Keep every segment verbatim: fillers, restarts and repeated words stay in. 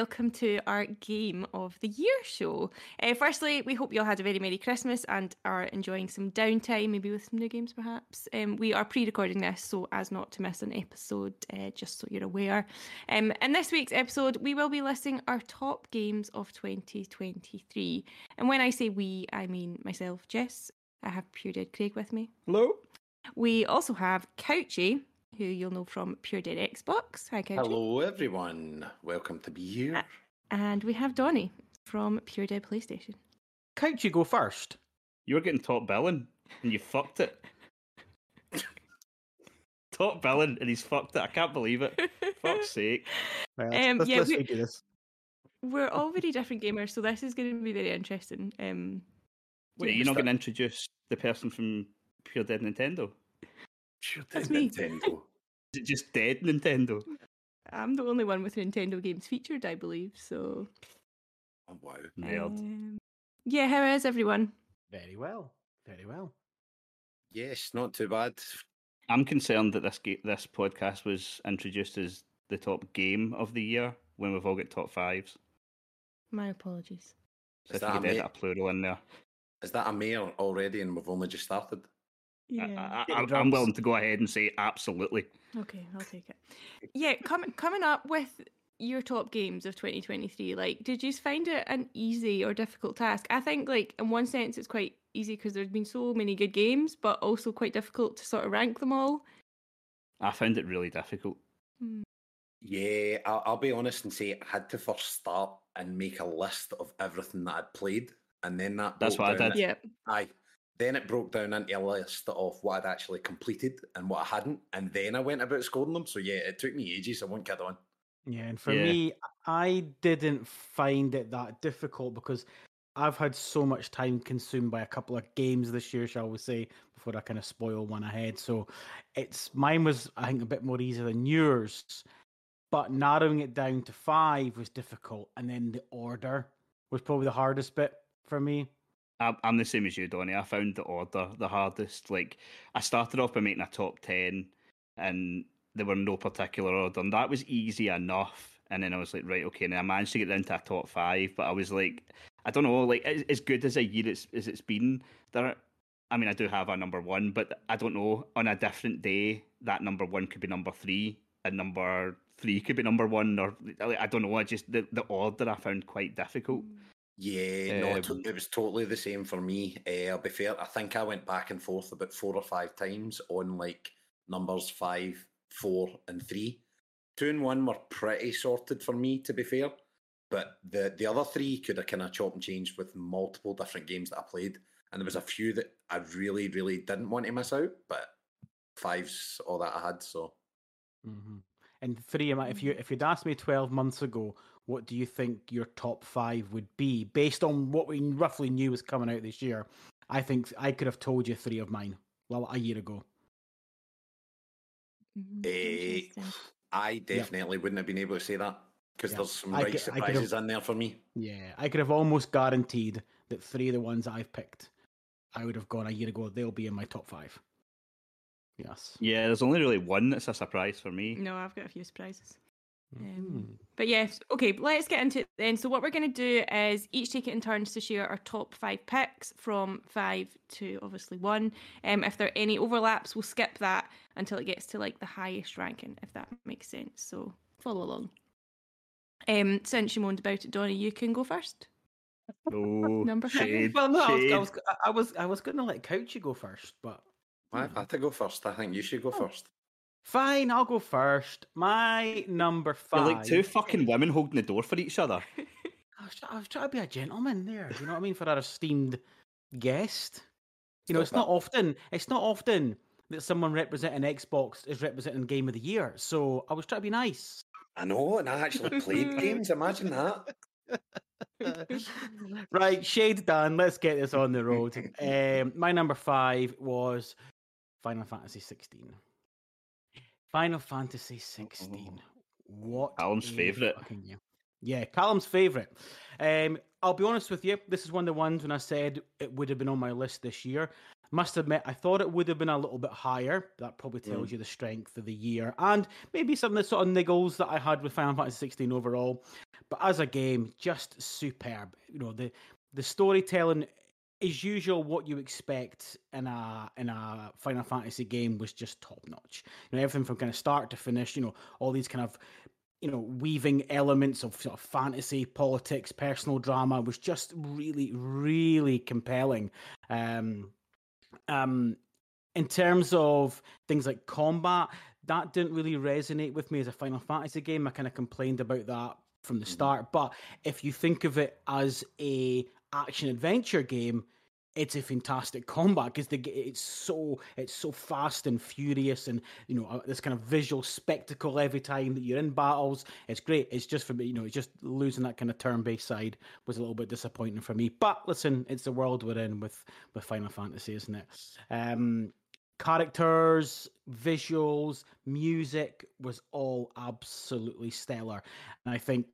welcome to our Game of the Year show. Uh, firstly, we hope you all had a very Merry Christmas and are enjoying some downtime, maybe with some new games perhaps. Um, we are pre-recording this so as not to miss an episode, uh, just so you're aware. Um, in this week's episode, we will be listing our top games of twenty twenty-three. And when I say we, I mean myself, Jess. I have Pure Dead Craig with me. Hello. We also have Couchy, who you'll know from Pure Dead Xbox. Hi, Couchy. Hello, everyone. Welcome to be here. Uh, and we have Donnie from Pure Dead PlayStation. Couchy, go first. You were getting top billing, and you fucked it. Top billing, and he's fucked it. I can't believe it. Fuck's sake. Well, um, let's, yeah, let's we, do this. We're all very different gamers, so this is going to be very interesting. Um, Wait, you're not going to introduce the person from Pure Dead Nintendo? Pure Dead Nintendo. Is it just Dead Nintendo? I'm the only one with Nintendo games featured, I believe, so... Oh, wow. Nerd. Um, yeah, how is everyone? Very well. Very well. Yes, not too bad. I'm concerned that this ga- this podcast was introduced as the top game of the year when we've all got top fives. My apologies. So is I think you did a plural in there. Is that a mayor already and we've only just started? Yeah. I, I, I'm willing to go ahead and say absolutely. Okay, I'll take it. Yeah, com- coming up with your top games of twenty twenty-three, like, did you find it an easy or difficult task? I think, like, in one sense it's quite easy because there's been so many good games, but also quite difficult to sort of rank them all. I found it really difficult. Mm. Yeah, I'll, I'll be honest and say I had to first start and make a list of everything that I'd played. And then that That's what down I did. Yeah. Aye. Then it broke down into a list of what I'd actually completed and what I hadn't. And then I went about scoring them. So yeah, it took me ages. I won't kid on. Yeah, and for yeah. me, I didn't find it that difficult because I've had so much time consumed by a couple of games this year, shall we say, before I kind of spoil one ahead. So it's mine was, I think, a bit more easier than yours. But narrowing it down to five was difficult. And then the order was probably the hardest bit. For me, I'm the same as you, Donnie. I found the order the hardest. Like, I started off by making a top ten, and there were no particular order, and that was easy enough. And then I was like, right, okay. And I managed to get down to a top five, but I was like, I don't know, like, as good as a year it's as it's been. There, are, I mean, I do have a number one, but I don't know. On a different day, that number one could be number three, and number three could be number one, or I don't know. I just the the order I found quite difficult. Mm. Yeah, no, um, it was totally the same for me. Uh, I'll be fair, I think I went back and forth about four or five times on, like, numbers five, four, and three. Two and one were pretty sorted for me, to be fair. But the, the other three could have kind of chopped and changed with multiple different games that I played. And there was a few that I really, really didn't want to miss out, but five's all that I had, so... Mm-hmm. And three, if you, if you'd asked me twelve months ago... what do you think your top five would be based on what we roughly knew was coming out this year? I think I could have told you three of mine well a year ago. Uh, I definitely yep. wouldn't have been able to say that because yep. there's some right could, surprises have, in there for me. Yeah, I could have almost guaranteed that three of the ones I've picked, I would have gone a year ago, they'll be in my top five. Yes. Yeah, there's only really one that's a surprise for me. No, I've got a few surprises. Um, but yes, okay, let's get into it then. So what we're going to do is each take it in turns to share our top five picks from five to obviously one. Um, if there are any overlaps, we'll skip that until it gets to like the highest ranking, if that makes sense. So follow along. Um, since you moaned about it, Donnie, you can go first. Oh, number shade, well, no, shade. I was, I was, I was going to let Couchy go first, but I had to go first. I think you should go oh. first. Fine, I'll go first. My number five. You're like two fucking women holding the door for each other. I was, I was trying to be a gentleman there. You know what I mean? For our esteemed guest. You know, it's not often. It's not often that someone representing Xbox is representing Game of the Year. So I was trying to be nice. I know, and I actually played games. Imagine that. Right, shade done. Let's get this on the road. Um, my number five was Final Fantasy sixteen. Final Fantasy sixteen. What? Callum's favourite. Yeah, Callum's favourite. Um, I'll be honest with you. This is one of the ones when I said it would have been on my list this year. Must admit, I thought it would have been a little bit higher. That probably tells mm. you the strength of the year and maybe some of the sort of niggles that I had with Final Fantasy sixteen overall. But as a game, just superb. You know, the the storytelling is usual. What you expect in a in a Final Fantasy game was just top notch. You know, everything from kind of start to finish. You know, all these kind of you know, weaving elements of sort of fantasy, politics, personal drama was just really, really compelling. Um, um, in terms of things like combat, that didn't really resonate with me as a Final Fantasy game. I kind of complained about that from the start. But if you think of it as a action-adventure game, it's a fantastic combat because it's so it's so fast and furious, and you know this kind of visual spectacle every time that you're in battles. It's great. It's just for me, you know, it's just losing that kind of turn-based side was a little bit disappointing for me. But listen, it's the world we're in with with Final Fantasy, isn't it? Um, characters, visuals, music was all absolutely stellar, and I think,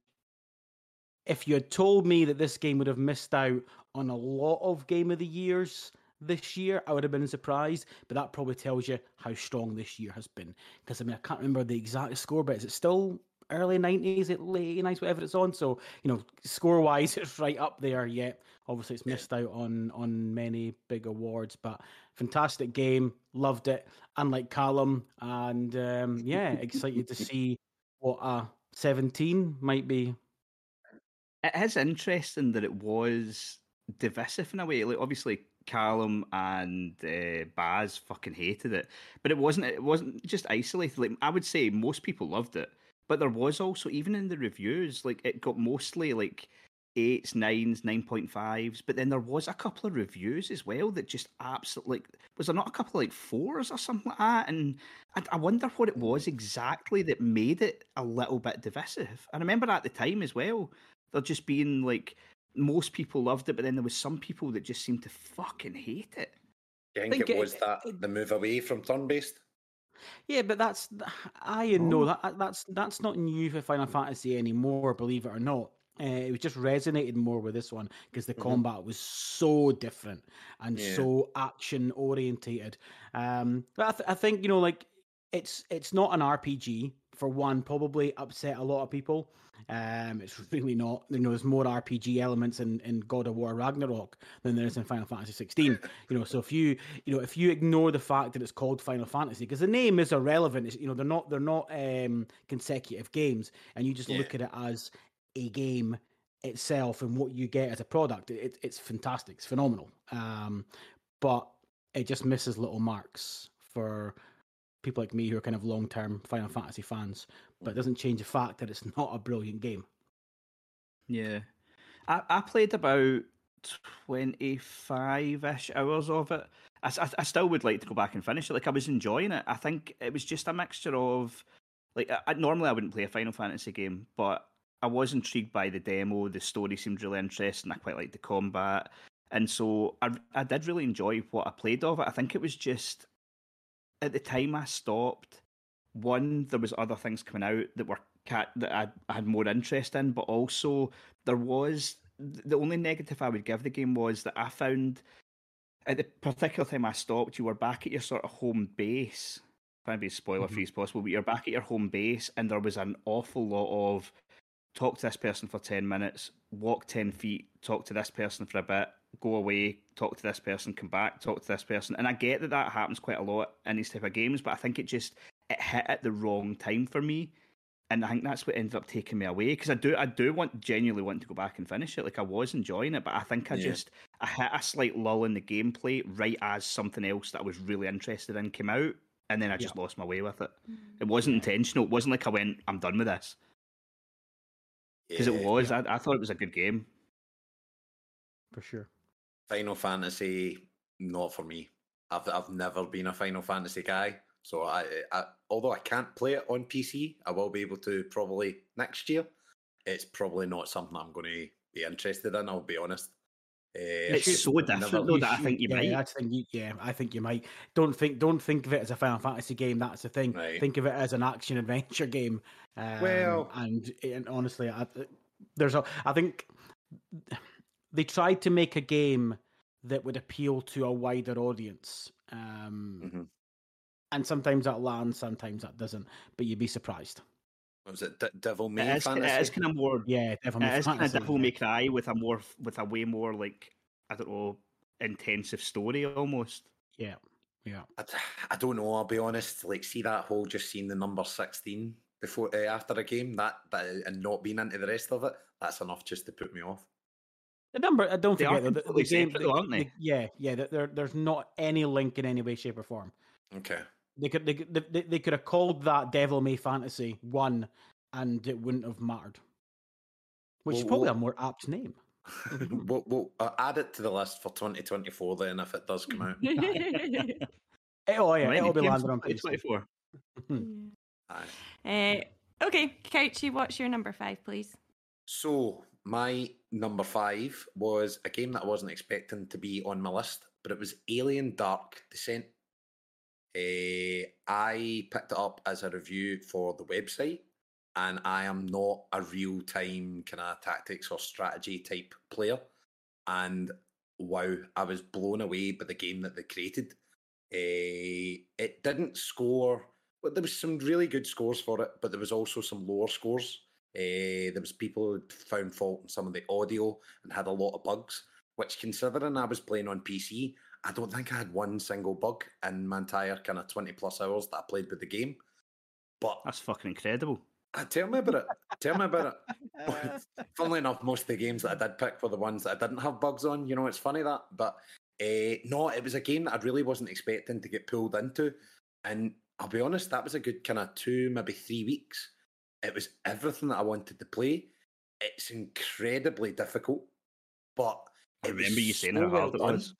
if you had told me that this game would have missed out on a lot of Game of the Years this year, I would have been surprised. But that probably tells you how strong this year has been. Because, I mean, I can't remember the exact score, but is it still early nineties, late nineties, whatever it's on? So, you know, score-wise, it's right up there yet. Obviously, it's missed out on, on many big awards. But fantastic game. Loved it. Unlike Callum. And, um, yeah, excited to see what a seventeen might be. It is interesting that it was divisive in a way. Like obviously, Callum and uh, Baz fucking hated it, but it wasn't. It wasn't just isolated. Like I would say, most people loved it, but there was also, even in the reviews, like it got mostly like eights, nines, nine point fives. But then there was a couple of reviews as well that just absolutely. Like, was there not a couple of like fours or something like that? And I, I wonder what it was exactly that made it a little bit divisive. I remember at the time as well. They're just being like, most people loved it, but then there was some people that just seemed to fucking hate it. Do you think, think it, it was that it, the move away from turn-based? Yeah, but that's I know oh. that that's that's not new for Final Fantasy anymore, believe it or not. Uh, it was just resonated more with this one because the mm-hmm. combat was so different and yeah. so action orientated. Um, but I, th- I think you know, like it's it's not an R P G. For one, probably upset a lot of people. Um, it's really not. You know, there's more R P G elements in, in God of War Ragnarok than there is in Final Fantasy sixteen. You know, so if you you know if you ignore the fact that it's called Final Fantasy because the name is irrelevant, it's, you know they're not they're not um, consecutive games, and you just yeah. look at it as a game itself and what you get as a product, it, it's fantastic, it's phenomenal. Um, but it just misses little marks for people like me who are kind of long-term Final Fantasy fans, but it doesn't change the fact that it's not a brilliant game. Yeah. I, I played about twenty-five-ish hours of it. I, I, I still would like to go back and finish it. Like, I was enjoying it. I think it was just a mixture of, like, I, I, normally I wouldn't play a Final Fantasy game, but I was intrigued by the demo. The story seemed really interesting. I quite liked the combat. And so I, I did really enjoy what I played of it. I think it was just... At the time I stopped, one, there was other things coming out that were cat that I, I had more interest in, but also there was the only negative I would give the game was that I found at the particular time I stopped, you were back at your sort of home base. Trying to be as spoiler free mm-hmm. as possible, but you're back at your home base, and there was an awful lot of talk to this person for ten minutes, walk ten feet, talk to this person for a bit. Go away, talk to this person, come back, talk to this person. And I get that that happens quite a lot in these type of games, but I think it just, it hit at the wrong time for me. And I think that's what ended up taking me away. Because I do I do want genuinely want to go back and finish it. Like, I was enjoying it, but I think I yeah. just, I hit a slight lull in the gameplay right as something else that I was really interested in came out. And then I just yeah. lost my way with it. It wasn't intentional. It wasn't like I went, I'm done with this. Because yeah, it was. Yeah. I, I thought it was a good game. For sure. Final Fantasy, not for me. I've I've never been a Final Fantasy guy, so I, I although I can't play it on P C, I will be able to probably next year. It's probably not something I'm going to be interested in. I'll be honest. Uh, it's so different though no, that I think you yeah, might. I think you, yeah, I think you might. Don't think don't think of it as a Final Fantasy game. That's the thing. Right. Think of it as an action adventure game. Um, well, and, and honestly, I, there's a. I think. They tried to make a game that would appeal to a wider audience. Um, mm-hmm. And sometimes that lands, sometimes that doesn't. But you'd be surprised. What was it? De- Devil May it is, Fantasy? It is kind of more, yeah, Devil May, it is kind of Devil May Cry with a more, with a way more like, I don't know, intensive story almost. Yeah, yeah. I, I don't know. I'll be honest. Like, see that whole just seeing the number sixteen before uh, after a game that, that and not being into the rest of it. That's enough just to put me off. The number, I don't they forget that the, the game, they, aren't they? The, yeah, yeah. There, there's not any link in any way, shape, or form. Okay. They could, they, they, they could have called that Devil May Fantasy one, and it wouldn't have mattered. Which well, is probably well, a more apt name. We'll, we'll uh, add it to the list for twenty twenty-four then, if it does come out. Oh yeah, it'll be landed on twenty twenty-four. Yeah. Uh, okay, Couchy, what's your number five, please? So my number five was a game that I wasn't expecting to be on my list, but it was Alien Dark Descent. Uh, I picked it up as a review for the website, and I am not a real-time kind of tactics or strategy type player. And wow, I was blown away by the game that they created. Uh, it didn't score, but there was some really good scores for it, but there was also some lower scores. Uh, there was people who found fault in some of the audio and had a lot of bugs, which, considering I was playing on P C, I don't think I had one single bug in my entire kind of twenty plus hours that I played with the game. But that's fucking incredible. Uh, tell me about it. Tell me about it. Funnily enough, most of the games that I did pick were the ones that I didn't have bugs on. You know, it's funny that. But uh, no, it was a game that I really wasn't expecting to get pulled into. And I'll be honest, that was a good kind of two, maybe three weeks. It was everything that I wanted to play. It's incredibly difficult. But it I remember was you saying so how hard well it was.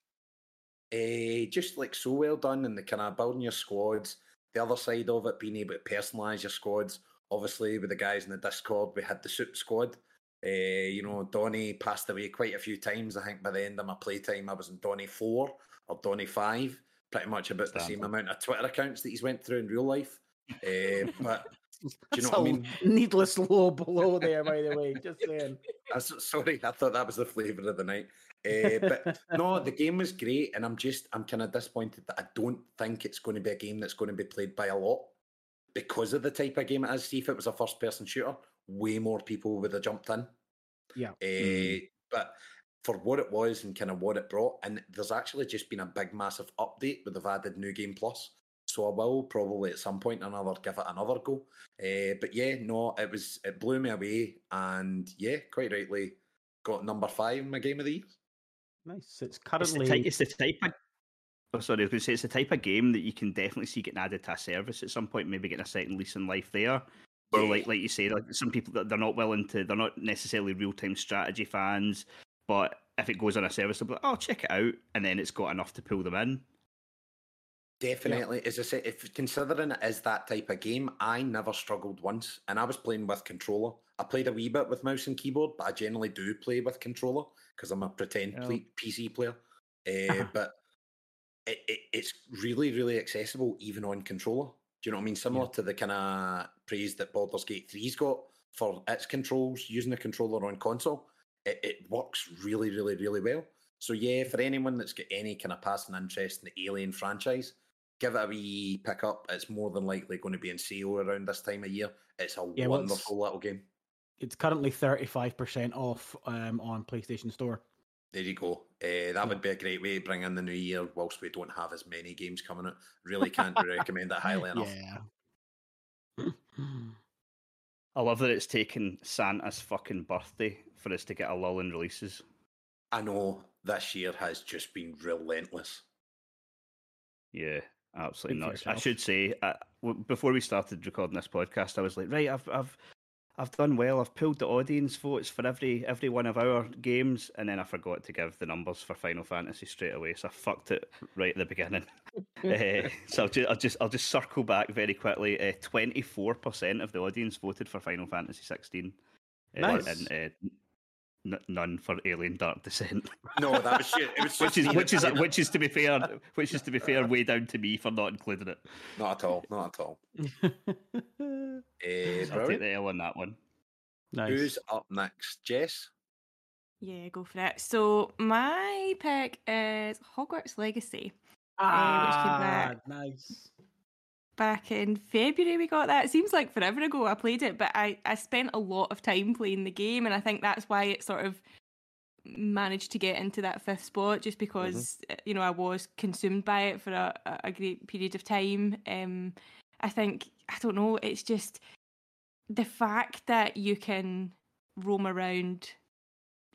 Uh, just like so well done, and the kind of building your squads, the other side of it being able to personalise your squads. Obviously, with the guys in the Discord, we had the soup squad. Uh, you know, Donnie passed away quite a few times. I think by the end of my playtime, I was in Donnie four or Donnie five, pretty much about Standard. The same amount of Twitter accounts that he's went through in real life. Uh, but do you know what I mean? Needless low blow there, by the way. Just saying. I, sorry, I thought that was the flavour of the night. uh, but no, the game was great, and I'm just I'm kind of disappointed that I don't think it's going to be a game that's going to be played by a lot because of the type of game it is. See, if it was a first-person shooter, way more people would have jumped in. Yeah. Uh, mm-hmm. But for what it was and kind of what it brought, and there's actually just been a big, massive update where they've added New Game Plus. So I will probably at some point or another give it another go. Uh, but yeah, no, it was it blew me away, and yeah, quite rightly got number five in my game of the year. Nice. It's currently it's the, type, it's the type of oh, sorry, I was going to say it's the type of game that you can definitely see getting added to a service at some point, maybe getting a second lease in life there. Or yeah. like like you say, like some people that they're not willing to, they're not necessarily real time strategy fans, but if it goes on a service, they'll be like, oh, check it out, and then it's got enough to pull them in. Definitely, yeah. As I said, if considering it is that type of game, I never struggled once, and I was playing with controller. I played a wee bit with mouse and keyboard, but I generally do play with controller because I'm a pretend oh. play, P C player. Uh, uh-huh. But it, it, it's really, really accessible even on controller. Do you know what I mean? Similar yeah. to the kind of praise that Baldur's Gate three's got for its controls, using a controller on console. It, it works really, really, really well. So yeah, for anyone that's got any kind of passing interest in the Alien franchise, give it a wee pick up. It's more than likely going to be in sale around this time of year. It's a yeah, wonderful well, it's, little game. It's currently thirty-five percent off um, on PlayStation Store. There you go. Uh, that yeah. would be a great way to bring in the new year whilst we don't have as many games coming out. Really can't recommend it highly enough. Yeah. I love that it's taken Santa's fucking birthday for us to get a lull in releases. I know. This year has just been relentless. Yeah. Absolutely nuts. I should say, uh, before we started recording this podcast, I was like, right, I've, I've, I've done well. I've pulled the audience votes for every every one of our games, and then I forgot to give the numbers for Final Fantasy straight away, so I fucked it right at the beginning. uh, so I'll just, I'll just I'll just circle back very quickly. Uh, twenty-four percent of the audience voted for Final Fantasy sixteen. Nice. Uh, and, uh, N- none for Alien Dark Descent. No, that was shit. It was which is which is which is to be fair, which is to be fair, way down to me for not including it. Not at all. Not at all. uh, I'll take the L on that one. Nice. Who's up next, Jess? Yeah, go for it. So my pick is Hogwarts Legacy. Ah, uh, which came back nice. back in February we got that. It seems like forever ago I played it, but I, I spent a lot of time playing the game, and I think that's why it sort of managed to get into that fifth spot, just because, mm-hmm. you know, I was consumed by it for a, a great period of time. Um, I think, I don't know, it's just the fact that you can roam around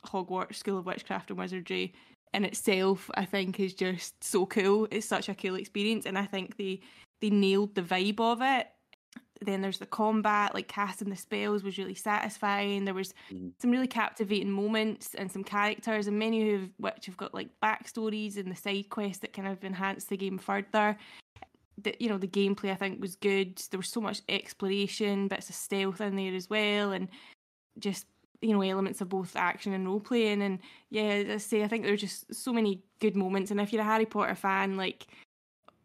Hogwarts School of Witchcraft and Wizardry in itself, I think, is just so cool. It's such a cool experience, and I think they they nailed the vibe of it. Then there's the combat, like casting the spells was really satisfying. There was some really captivating moments and some characters, and many of which have got like backstories and the side quests that kind of enhance the game further. The, you know, the gameplay I think was good. There was so much exploration, bits of stealth in there as well, and just, you know, elements of both action and role playing. And yeah, as I say, I think there were just so many good moments. And if you're a Harry Potter fan, like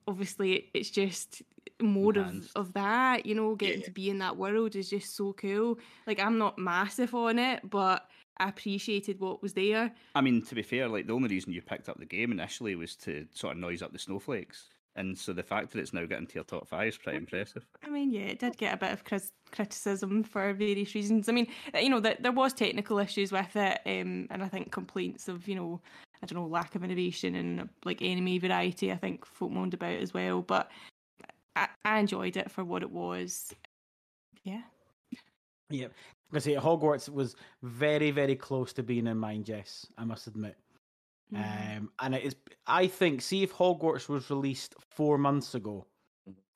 obviously it's just more of, of that, you know, getting yeah. to be in that world is just so cool. Like, I'm not massive on it, but I appreciated what was there. I mean, to be fair, like, the only reason you picked up the game initially was to sort of noise up the snowflakes. And so the fact that it's now getting to your top five is pretty impressive. I mean, yeah, it did get a bit of cris- criticism for various reasons. I mean, you know, that there was technical issues with it, um, and I think complaints of, you know, I don't know, lack of innovation and, like, enemy variety, I think folk moaned about as well. But I, I enjoyed it for what it was. Yeah. Yeah. I'm going to say, Hogwarts was very, very close to being in mine, Jess, I must admit. Mm. Um, and it is, I think, see if Hogwarts was released four months ago,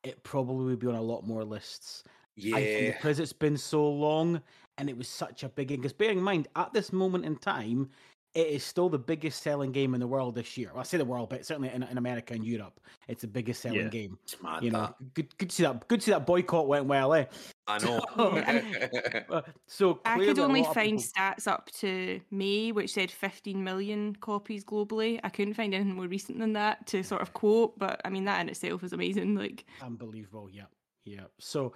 it probably would be on a lot more lists. Yeah. I think because it's been so long and it was such a big game. Because bearing in mind, at this moment in time, it is still the biggest selling game in the world this year. Well, I say the world, but certainly in, in America and Europe, it's the biggest selling yeah. game. It's mad, you know, good, good to see that. Good to see that boycott went well, eh? I know. So I could only find people... stats up to May, which said fifteen million copies globally. I couldn't find anything more recent than that to sort of quote, but I mean, that in itself is amazing. Like, unbelievable. Yeah, yeah. So.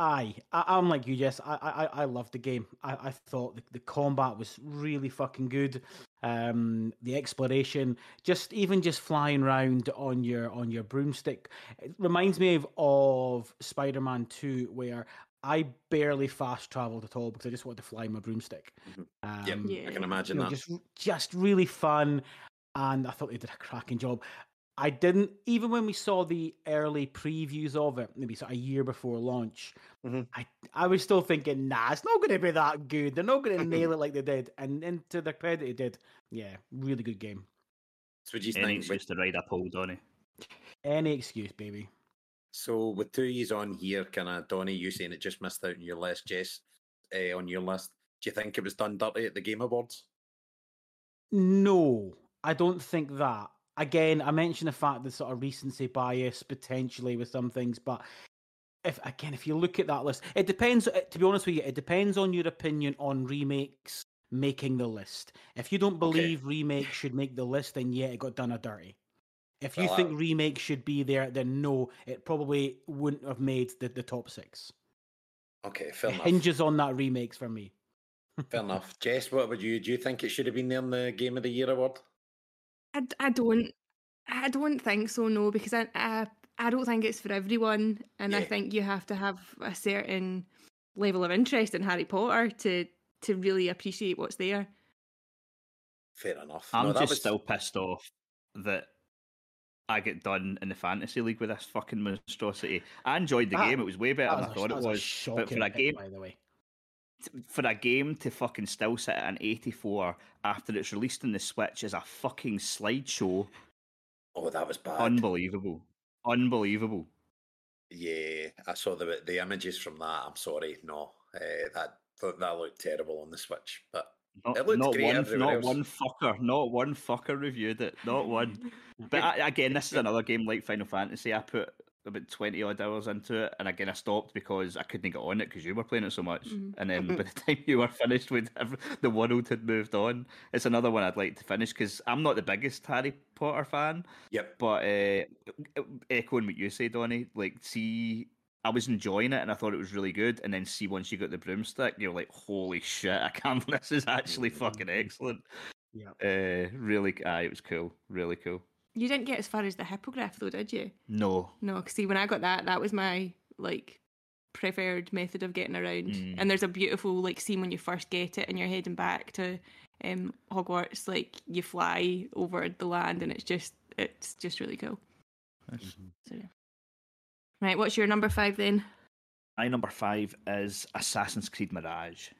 Aye, I, I'm like you, Jess. I, I, I loved the game. I, I thought the, the combat was really fucking good. Um, the exploration, just even just flying around on your on your broomstick, it reminds me of, of Spider-Man two, where I barely fast traveled at all because I just wanted to fly my broomstick. Um, yep, yeah, I can imagine you know, that. Just, just really fun, and I thought they did a cracking job. I didn't, even when we saw the early previews of it, maybe sort of a year before launch, mm-hmm. I I was still thinking, nah, it's not going to be that good. They're not going to nail it like they did. And, and to their credit, it did. Yeah, really good game. So what do you any think? Excuse with... to ride up old Donnie. Any excuse, baby. So with two E's on here, kind of, Donnie, you saying it just missed out on your list, Jess, uh, on your list. Do you think it was done dirty at the Game Awards? No, I don't think that. Again, I mentioned the fact that sort of recency bias potentially with some things, but if again, if you look at that list, it depends, to be honest with you, it depends on your opinion on remakes making the list. If you don't believe okay. remakes should make the list, then yeah, it got done a dirty. If you well, think I'm... remakes should be there, then no, it probably wouldn't have made the, the top six. Okay, fair it enough. Hinges on that remakes for me. Fair enough. Jess, what would you, do you think it should have been there in the Game of the Year award? I, I don't, I don't think so. No, because I, I, I don't think it's for everyone, and yeah. I think you have to have a certain level of interest in Harry Potter to to really appreciate what's there. Fair enough. I'm no, just was... still pissed off that I get done in the fantasy league with this fucking monstrosity. I enjoyed the that, game; it was way better than I thought it was. But for a game, by the way. For a game to fucking still sit at an eighty-four after it's released on the Switch is a fucking slideshow. Oh, that was bad. Unbelievable. Unbelievable. Yeah, I saw the the images from that. I'm sorry, no. Uh, that that looked terrible on the Switch, but not, it looked not great one, Not else. one fucker, not one fucker reviewed it, not one. But I, again, this is another game like Final Fantasy. I put about twenty odd hours into it, and again I stopped because I couldn't get on it because you were playing it so much, mm. and then by the time you were finished with every, the world had moved on. It's another one I'd like to finish because I'm not the biggest Harry Potter fan, yep, but uh, echoing what you say, Donnie, like, see, I was enjoying it and I thought it was really good, and then see, once you got the broomstick, you're like, holy shit, I can't, this is actually fucking excellent. Yeah, uh, really, aye, it was cool, really cool. You didn't get as far as the hippogriff, though, did you? No. No, because see, when I got that, that was my, like, preferred method of getting around. Mm. And there's a beautiful, like, scene when you first get it and you're heading back to um, Hogwarts. Like, you fly over the land and it's just, it's just really cool. Nice. So, yeah. Right, what's your number five, then? My number five is Assassin's Creed Mirage.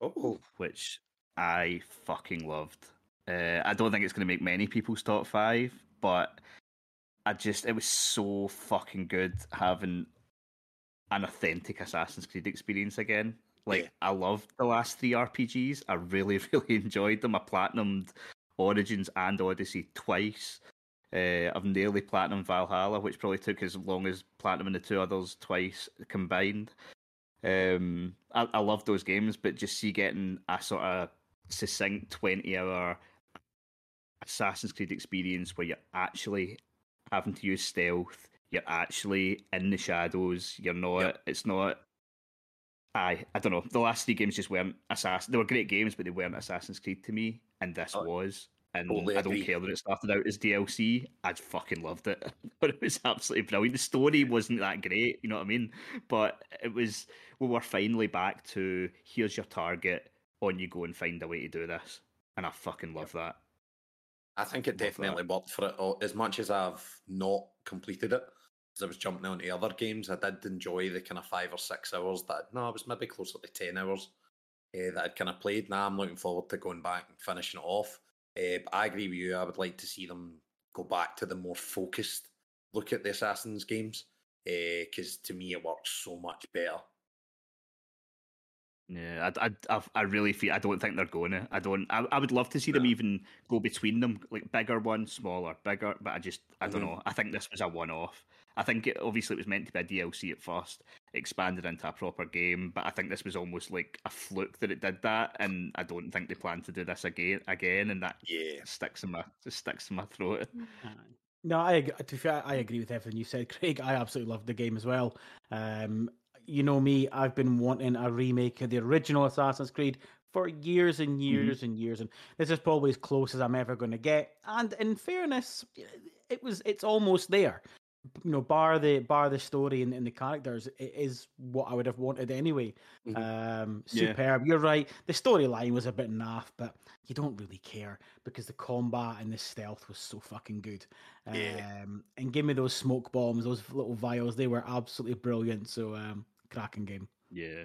Oh. Which I fucking loved. Uh, I don't think it's going to make many people's top five, but I just, it was so fucking good having an authentic Assassin's Creed experience again. Like, yeah. I loved the last three R P Gs. I really, really enjoyed them. I platinumed Origins and Odyssey twice. Uh, I've nearly platinumed Valhalla, which probably took as long as platinuming the two others twice combined. Um, I, I love those games, but just see getting a sort of succinct twenty-hour Assassin's Creed experience where you're actually having to use stealth, you're actually in the shadows, you're not, yep. it's not... I, I don't know, the last three games just weren't Assassin's... They were great games, but they weren't Assassin's Creed to me, and this oh. was... And oh, I don't care that it started out as D L C. I fucking loved it. But it was absolutely brilliant. The story wasn't that great, you know what I mean? But it was, we were finally back to, here's your target, on you go and find a way to do this. And I fucking love that. I think it definitely worked for it. As much as I've not completed it, because I was jumping onto other games, I did enjoy the kind of five or six hours that, no, it was maybe closer to ten hours uh, that I'd kind of played. Now I'm looking forward to going back and finishing it off. Uh, but I agree with you, I would like to see them go back to the more focused look at the Assassin's games, because uh, to me it works so much better. Yeah, I, I, I really feel, I don't think they're going to. I don't, I, I would love to see yeah. them even go between them, like bigger one, smaller, bigger, but I just, I mm-hmm. don't know. I think this was a one-off. I think it, obviously it was meant to be a D L C at first, expanded into a proper game, but I think this was almost like a fluke that it did that, and I don't think they plan to do this again, again, and that yeah. sticks in my, just sticks in my throat. No, I, to be fair, I agree with everything you said, Craig. I absolutely loved the game as well. Um, you know me, I've been wanting a remake of the original Assassin's Creed for years and years mm-hmm. and years, and this is probably as close as I'm ever going to get. And in fairness, it was, it's almost there. You know, bar the bar the story and, and the characters, it is what I would have wanted anyway. Mm-hmm. Um, superb. Yeah. You're right. The storyline was a bit naff, but you don't really care because the combat and the stealth was so fucking good. Um, yeah. And give me those smoke bombs, those little vials. They were absolutely brilliant. So, um, cracking game. Yeah.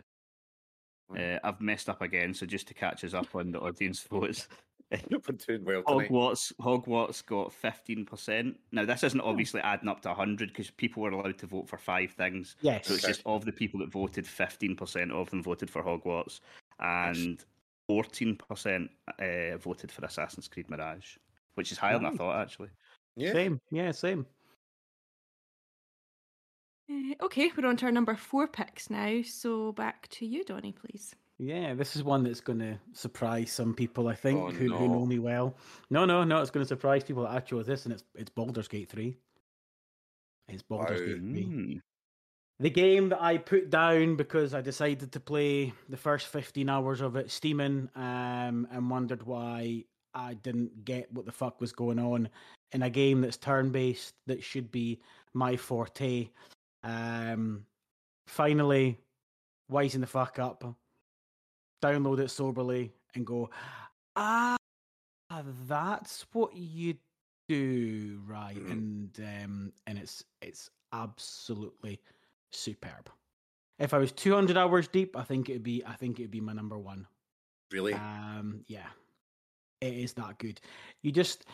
Uh, I've messed up again, so just to catch us up on the audience votes. Well, Hogwarts, Hogwarts got fifteen percent. Now, this isn't obviously adding up to one hundred because people were allowed to vote for five things. Yes. So it's just of the people that voted, fifteen percent of them voted for Hogwarts and fourteen percent uh, voted for Assassin's Creed Mirage, which is higher mm. than I thought, actually. Yeah. Same. Yeah, same. Uh, okay, we're on to our number four picks now. So back to you, Donnie, please. Yeah, this is one that's going to surprise some people, I think, oh, who, no. who know me well. No, no, no, it's going to surprise people that I chose this, and it's it's Baldur's Gate three. It's Baldur's oh. Gate three. The game that I put down because I decided to play the first fifteen hours of it steaming um, and wondered why I didn't get what the fuck was going on in a game that's turn-based, that should be my forte. Um, finally, wising the fuck up. Download it soberly and go, ah, that's what you do, right? And um, and it's it's absolutely superb. If I was two hundred hours deep, I think it'd be I think it'd be my number one. Really? Um, yeah, it is that good. You just,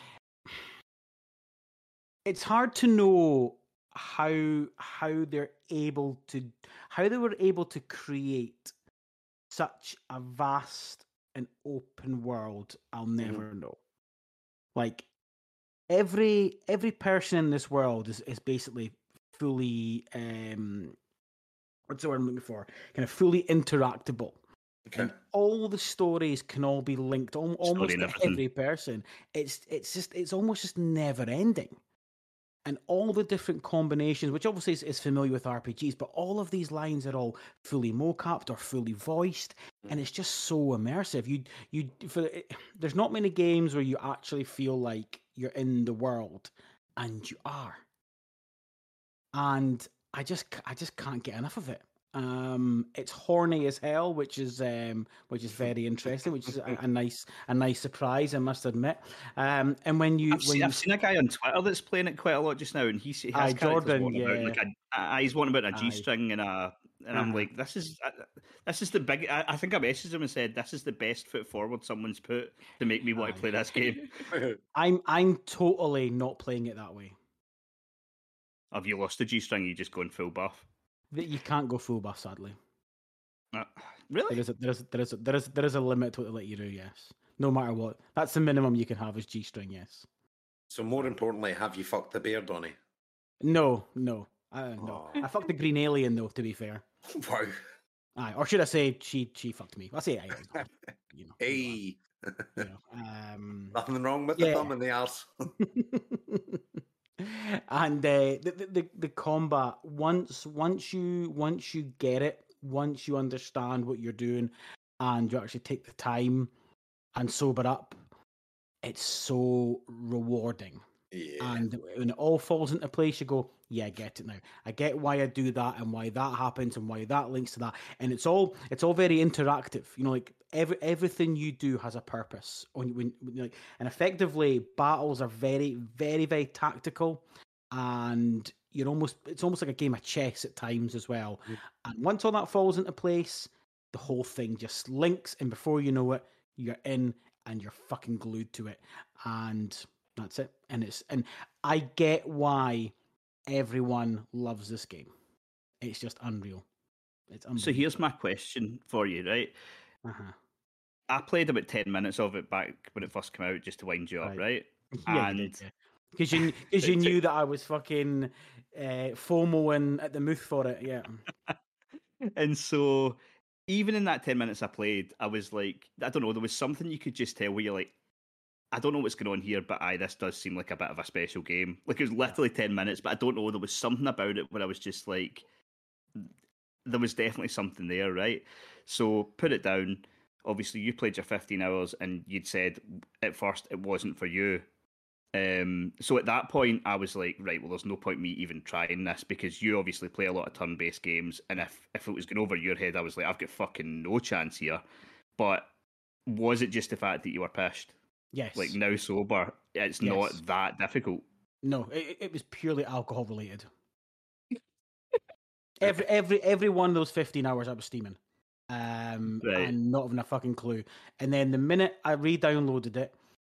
it's hard to know how how they're able to how they were able to create such a vast and open world. I'll never mm. know. Like, every every person in this world is, is basically fully, um, what's the word I'm looking for? Kind of fully interactable. Okay. And all the stories can all be linked, al- almost to every person. It's it's just it's almost just never ending. And all the different combinations, which obviously is, is familiar with R P Gs, but all of these lines are all fully mocapped or fully voiced, and it's just so immersive. You, you, for, it, there's not many games where you actually feel like you're in the world and you are. And I just I just can't get enough of it. Um, it's horny as hell, which is um, which is very interesting, which is a, a nice a nice surprise, I must admit. Um, and when you, I've, when seen, you I've seen a guy on Twitter that's playing it quite a lot just now, and he, he has aye, Jordan, one yeah. about, like a, a, he's one about a G string and a, and uh-huh. I'm like, this is uh, this is the big. I, I think I messaged him and said, this is the best foot forward someone's put to make me want aye. to play this game. I'm I'm totally not playing it that way. Have you lost the G string? You just going full buff? That you can't go full buff, sadly. Uh, really? There is a, there is a, there is a, there is there is a limit to what they let you do. Yes, no matter what, that's the minimum you can have is G string. Yes. So more importantly, have you fucked the bear, Donnie? No, no, I, no. I fucked the green alien though. To be fair. Wow. Aye, or should I say she she fucked me? I say I. I you know. Hey. You know, um, nothing wrong with yeah. the thumb and the arse. And uh, the, the the combat once once you once you get it, once you understand what you're doing, and you actually take the time and sober up, it's so rewarding. Yeah. And when it all falls into place, you go, yeah, I get it now. I get why I do that and why that happens and why that links to that. And it's all it's all very interactive. You know, like every everything you do has a purpose. When, when, like, and effectively, battles are very, very, very tactical, and you're almost it's almost like a game of chess at times as well. Yeah. And once all that falls into place, the whole thing just links, and before you know it, you're in and you're fucking glued to it. And that's it. And it's and I get why everyone loves this game. It's just unreal. It's unreal. So here's my question for you, right? Uh-huh. I played about ten minutes of it back when it first came out just to wind you up, right? right? Yeah, and because you, yeah. you knew that I was fucking uh, FOMOing at the mouth for it, yeah. And so even in that ten minutes I played, I was like, I don't know, there was something you could just tell where you're like, I don't know what's going on here, but aye, this does seem like a bit of a special game. Like, it was literally yeah. ten minutes, but I don't know, there was something about it where I was just like, there was definitely something there, right? So, put it down. Obviously, you played your fifteen hours, and you'd said at first it wasn't for you. Um, so, at that point, I was like, right, well, there's no point me even trying this, because you obviously play a lot of turn-based games, and if, if it was going over your head, I was like, I've got fucking no chance here. But was it just the fact that you were pissed? Yes. Like, now sober, it's yes. not that difficult. No, it, it was purely alcohol related. every every every one of those fifteen hours I was steaming, um, right. and not having a fucking clue. And then the minute I re-downloaded it,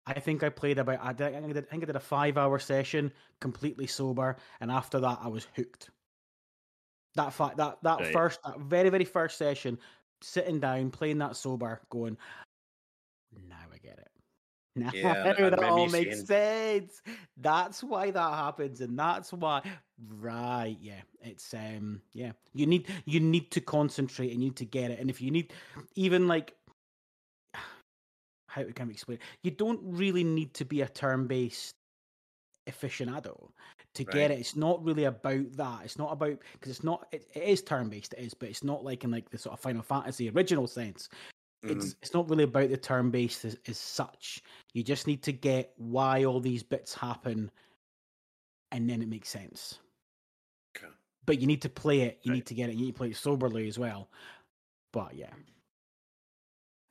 I think I played about I, did, I think I did a five hour session completely sober, and after that I was hooked. That fact that that right. first that very very first session, sitting down playing that sober, going, now I get it. Now yeah, that all makes sense. That's why that happens, and that's why, right? Yeah, it's um, yeah. You need you need to concentrate, and you need to get it. And if you need, even like, how can I explain it? You don't really need to be a turn-based aficionado to right. get it. It's not really about that. It's not about because it's not. It, it is turn-based. It is, but it's not like in like the sort of Final Fantasy original sense. It's it's not really about the turn based as, as such. You just need to get why all these bits happen, and then it makes sense. Okay. But you need to play it. You right. need to get it. You need to play it soberly as well. But yeah,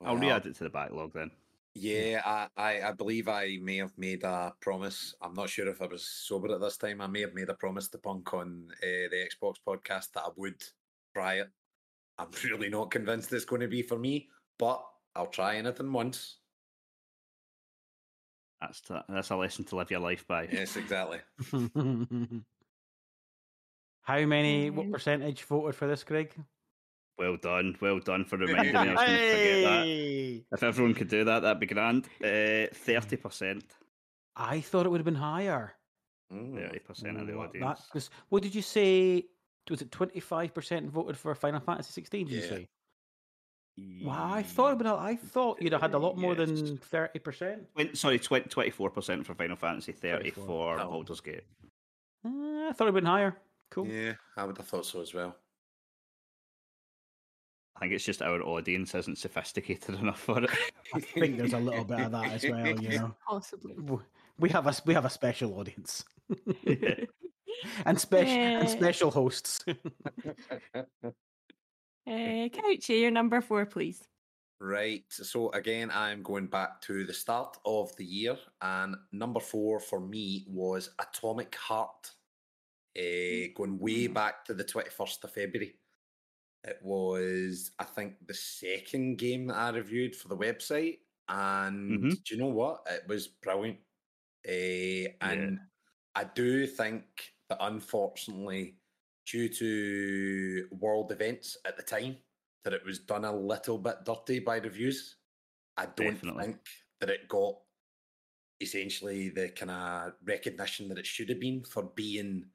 I'll re-add it to the backlog then. Yeah, I, I I believe I may have made a promise. I'm not sure if I was sober at this time. I may have made a promise to Punk on uh, the Xbox podcast that I would try it. I'm really not convinced it's going to be for me. But I'll try anything once. That's t- that's a lesson to live your life by. Yes, exactly. How many, what percentage voted for this, Greg? Well done, well done for reminding me. I was going to forget that. If everyone could do that, that'd be grand. Uh, thirty percent. I thought it would have been higher. thirty percent of the audience. That, what did you say? Was it twenty-five percent voted for Final Fantasy sixteen, did yeah. you say? Wow, I thought about I thought you'd have had a lot more yes. than thirty percent. Sorry, twenty-four percent for Final Fantasy, thirty for oh. Baldur's Gate. Uh, I thought it'd been higher. Cool. Yeah, I would have thought so as well. I think it's just our audience isn't sophisticated enough for it. I think there's a little bit of that as well. You know, possibly we have a we have a special audience. Yeah. And special uh, and special hosts. Uh, Couchy, your number four, please. Right, so again, I'm going back to the start of the year, and number four for me was Atomic Heart. Uh, going way back to the twenty-first of February. It was, I think, the second game that I reviewed for the website, and mm-hmm. do you know what? It was brilliant. Uh, and yeah. I do think that, unfortunately, due to world events at the time, that it was done a little bit dirty by reviews. I don't Definitely. think that it got essentially the kind of recognition that it should have been for being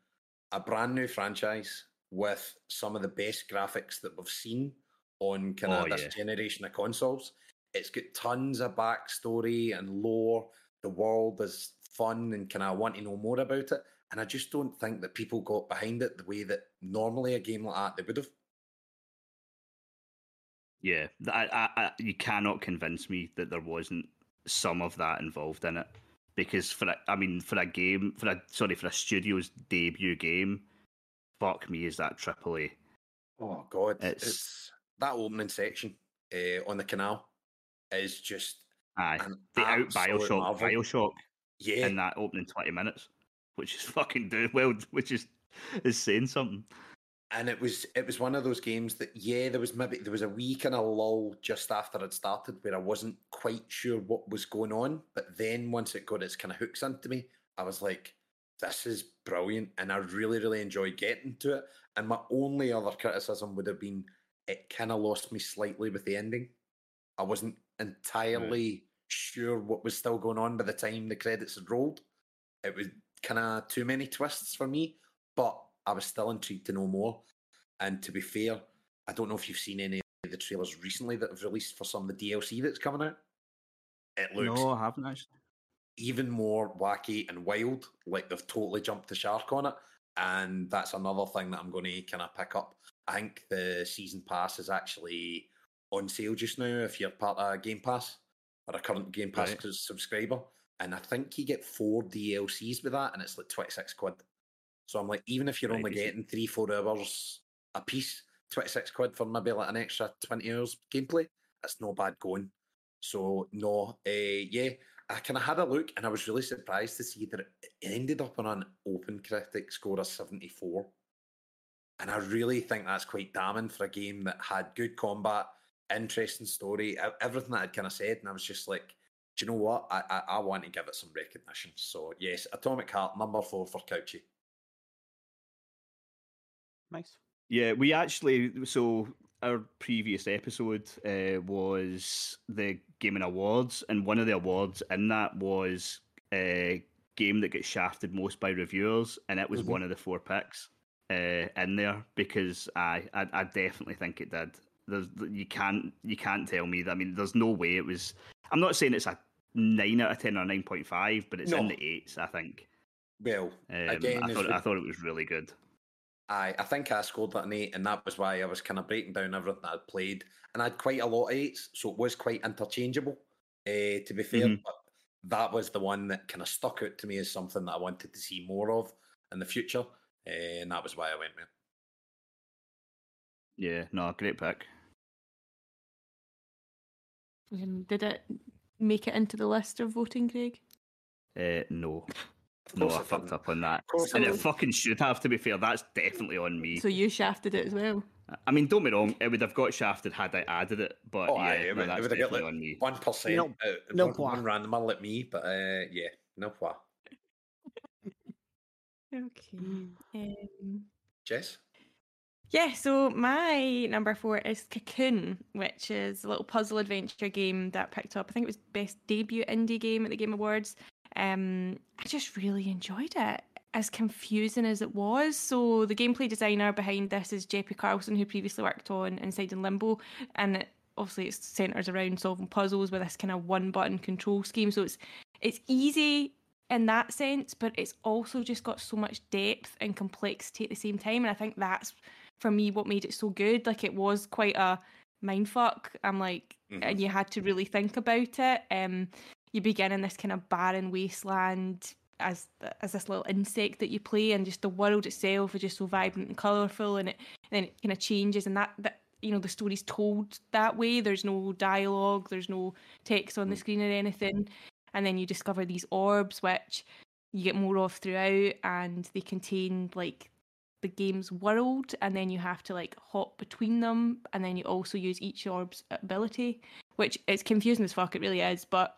a brand new franchise with some of the best graphics that we've seen on kind of oh, this yeah. generation of consoles. It's got tons of backstory and lore. The world is fun and kind of want to know more about it. And I just don't think that people got behind it the way that normally a game like that they would have. Yeah, I, I, I, you cannot convince me that there wasn't some of that involved in it, because for a, I mean, for a game, for a sorry, for a studio's debut game, fuck me, is that triple A? Oh god, it's, it's that opening section uh, on the canal is just aye, they out BioShock, marvel. BioShock, yeah, in that opening twenty minutes, which is fucking do well, which is is saying something. And it was it was one of those games that, yeah, there was maybe there was a wee kind of lull just after it started where I wasn't quite sure what was going on. But then once it got its kind of hooks into me, I was like, this is brilliant. And I really, really enjoyed getting to it. And my only other criticism would have been it kind of lost me slightly with the ending. I wasn't entirely right. sure what was still going on by the time the credits had rolled. It was kind of too many twists for me, but I was still intrigued to know more. And to be fair, I don't know if you've seen any of the trailers recently that have released for some of the D L C that's coming out. It looks no, I haven't actually. Even more wacky and wild, like they've totally jumped the shark on it. And that's another thing that I'm going to kind of pick up. I think the season pass is actually on sale just now if you're part of Game Pass or a current Game Pass right. subscriber. And I think you get four D L Cs with that, and it's like twenty-six quid. So I'm like, even if you're only getting three, four hours a piece, twenty-six quid for maybe like an extra twenty hours gameplay, that's no bad going. So no, uh, yeah, I kind of had a look and I was really surprised to see that it ended up on an open critic score of seventy-four. And I really think that's quite damning for a game that had good combat, interesting story, everything that I'd kind of said. And I was just like, do you know what? I, I, I want to give it some recognition. So yes, Atomic Heart, number four for Couchy. Nice. Yeah, we actually, so our previous episode uh, was the Gaming Awards, and one of the awards in that was a game that gets shafted most by reviewers, and it was mm-hmm. one of the four picks uh, in there, because I, I I definitely think it did. There's, you can't you can't tell me that. I mean, there's no way it was. I'm not saying it's a nine out of ten or nine point five, but it's no. in the eights, I think. Well, um, again, I thought, I thought it was really good. I, I think I scored that an eight, and that was why I was kind of breaking down everything I'd played. And I had quite a lot of eights, so it was quite interchangeable, uh, to be fair. Mm-hmm. But that was the one that kind of stuck out to me as something that I wanted to see more of in the future, uh, and that was why I went with it. Yeah, no, great pick. Did it make it into the list of voting, Craig? Uh, no. No, I fucked up on that. And it fucking should have, to be fair. That's definitely on me. So you shafted it as well? I mean, don't be wrong. It would have got shafted had I added it. But oh, yeah, aye, it no, would, that's it definitely got, like, on me. one percent. No, uh, no one, one random, I'll let me. But uh, yeah, no quoi. Okay. Um, Jess? Yeah, so my number four is Cocoon, which is a little puzzle adventure game that picked up, I think it was Best Debut Indie Game at the Game Awards. Um, I just really enjoyed it, as confusing as it was. So the gameplay designer behind this is Jeppe Carlson, who previously worked on Inside and Limbo, and it, obviously it centres around solving puzzles with this kind of one-button control scheme. So it's it's easy in that sense, but it's also just got so much depth and complexity at the same time, and I think that's, for me, what made it so good. Like, it was quite a mindfuck, I'm like, mm-hmm. and you had to really think about it. Um, you begin in this kind of barren wasteland as as this little insect that you play, and just the world itself is just so vibrant and colourful, and it and then it kind of changes, and that, that you know the story's told that way. There's no dialogue, there's no text on the screen or anything, and then you discover these orbs, which you get more of throughout, and they contain like the game's world, and then you have to like hop between them, and then you also use each orb's ability, which it's confusing as fuck, it really is, but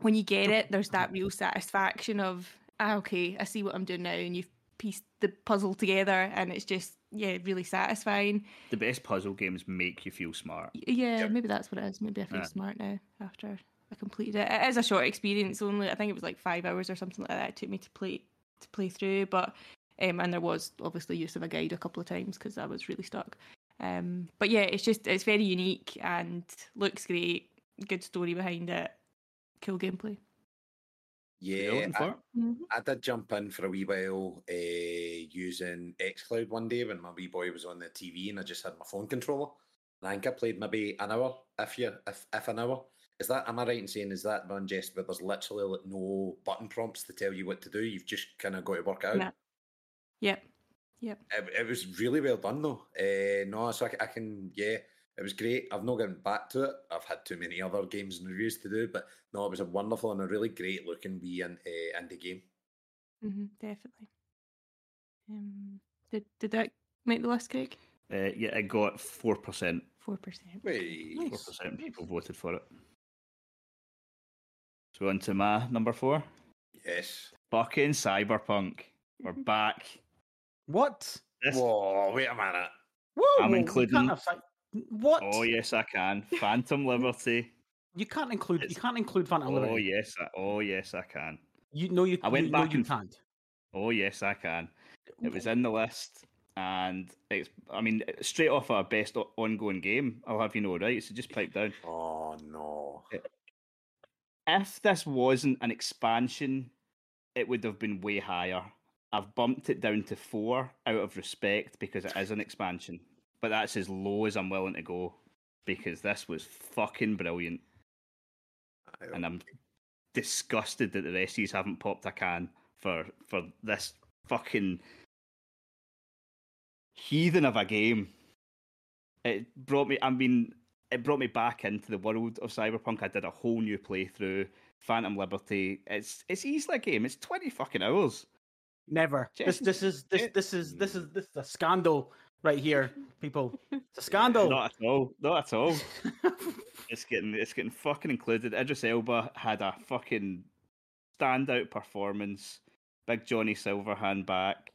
when you get it, there's that real satisfaction of, ah, okay, I see what I'm doing now, and you've pieced the puzzle together, and it's just, yeah, really satisfying. The best puzzle games make you feel smart. Yeah, yep. Maybe that's what it is. Maybe I feel yeah. smart now after I completed it. It is a short experience only. I think it was like five hours or something like that it took me to play to play through, but um, and there was obviously use of a guide a couple of times because I was really stuck. Um, but yeah, it's just, it's very unique and looks great. Good story behind it. Cool gameplay. Yeah, I, I did jump in for a wee while uh, using xCloud one day when my wee boy was on the T V, and I just had my phone controller. And I think I played maybe an hour, if you, if, if an hour. Is that, am I right in saying, is that one, Jess, where there's literally like no button prompts to tell you what to do? You've just kind of got to work it out. Nah. Yep, yep. It, it was really well done though. Uh, no, so I, I can, yeah. It was great. I've not gone back to it. I've had too many other games and reviews to do, but no, it was a wonderful and a really great looking wee and uh, indie game. Mm-hmm, definitely. Um, did did that make the list, Craig? Uh, yeah, it got four percent. Four percent. Wait, four percent people voted for it. So on to my number four. Yes. Fucking Cyberpunk. We're back. What? This... Whoa! Wait a minute. Whoa! I'm including. What? Oh yes, I can. Phantom Liberty. You can't include. It's... You can't include Phantom oh, Liberty. Oh yes. I, oh yes, I can. You know you. I went you, back no, you and can't. Oh yes, I can. It was in the list, and it's. I mean, straight off our best ongoing game. I'll have you know, right? So just pipe down. Oh no. If this wasn't an expansion, it would have been way higher. I've bumped it down to four out of respect because it is an expansion. But that's as low as I'm willing to go, because this was fucking brilliant. And I'm disgusted that the resties haven't popped a can for for this fucking heathen of a game. It brought me, I mean, it brought me back into the world of Cyberpunk. I did a whole new playthrough. Phantom Liberty. It's it's easily a game. It's twenty fucking hours. Never. This this is this this is this is this is a scandal. Right here, people. It's a scandal. Not at all. Not at all. it's getting it's getting fucking included. Idris Elba had a fucking standout performance. Big Johnny Silverhand back.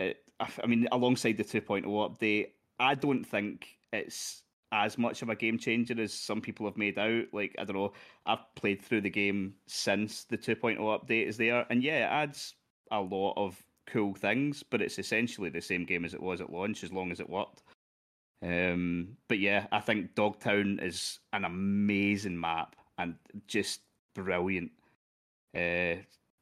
It, I mean, alongside the two point oh update, I don't think it's as much of a game changer as some people have made out. Like, I don't know, I've played through the game since the two point oh update is there, and yeah, it adds a lot of cool things, but it's essentially the same game as it was at launch, as long as it worked. Um, but yeah, I think Dogtown is an amazing map and just brilliant. Uh,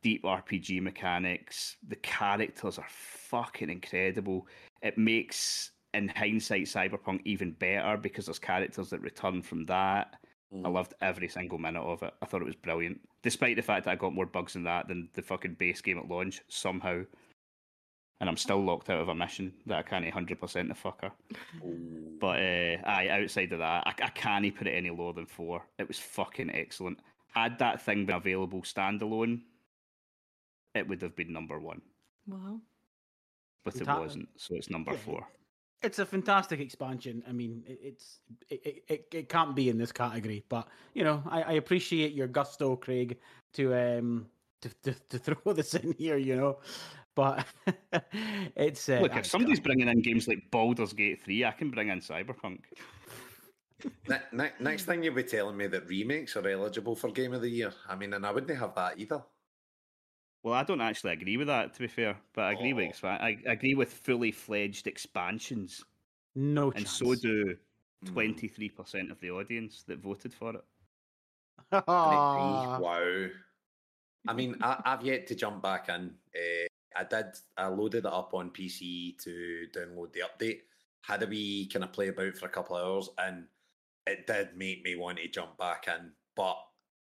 deep R P G mechanics. The characters are fucking incredible. It makes, in hindsight, Cyberpunk even better because there's characters that return from that. Mm. I loved every single minute of it. I thought it was brilliant, despite the fact that I got more bugs in that than the fucking base game at launch somehow. And I'm still locked out of a mission that I can't one hundred percent the fucker. But uh, aye, outside of that, I, I can't put it any lower than four. It was fucking excellent. Had that thing been available standalone, it would have been number one. Wow. But it wasn't, so it's number four. It's a fantastic expansion. I mean, it's it, it, it can't be in this category, but you know, I, I appreciate your gusto, Craig, to um to, to, to throw this in here, you know. But it's uh, look, if somebody's bringing in games like Baldur's Gate three, I can bring in Cyberpunk. Next thing you'll be telling me that remakes are eligible for Game of the Year. I mean, and I wouldn't have that either. Well, I don't actually agree with that, to be fair, but I agree oh. with expan- I agree with fully fledged expansions. No and chance. And so do twenty-three percent mm. of the audience that voted for it. Wow. I mean, I, I've yet to jump back in. Uh, I did, I loaded it up on P C to download the update, had a wee kind of play about for a couple of hours, and it did make me want to jump back in. But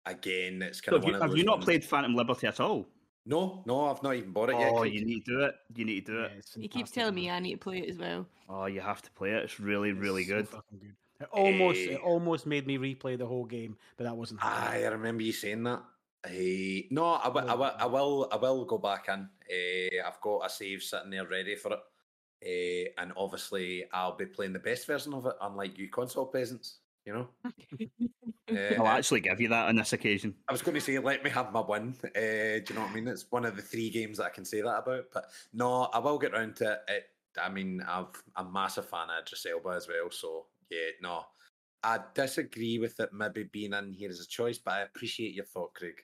again, it's kind so of one you, of those... Have you not ones... played Phantom Liberty at all? No, no, I've not even bought it oh, yet. Oh, you need to do it. You need to do yeah, it. He keeps telling me I need to play it as well. Oh, you have to play it. It's really, it's really good. So fucking good. It almost, uh, it almost made me replay the whole game, but that wasn't. I, I remember you saying that. Uh, no, I, w- oh. I, w- I will. I will go back in. Uh, I've got a save sitting there ready for it, uh, and obviously I'll be playing the best version of it, unlike you console peasants. You know, uh, I'll actually give you that on this occasion. I was going to say, let me have my win. Uh, do you know what I mean? It's one of the three games that I can say that about. But no, I will get round to it. I mean, I've, I'm a massive fan of Idris Elba as well. So yeah, no, I disagree with it maybe being in here as a choice, but I appreciate your thought, Craig.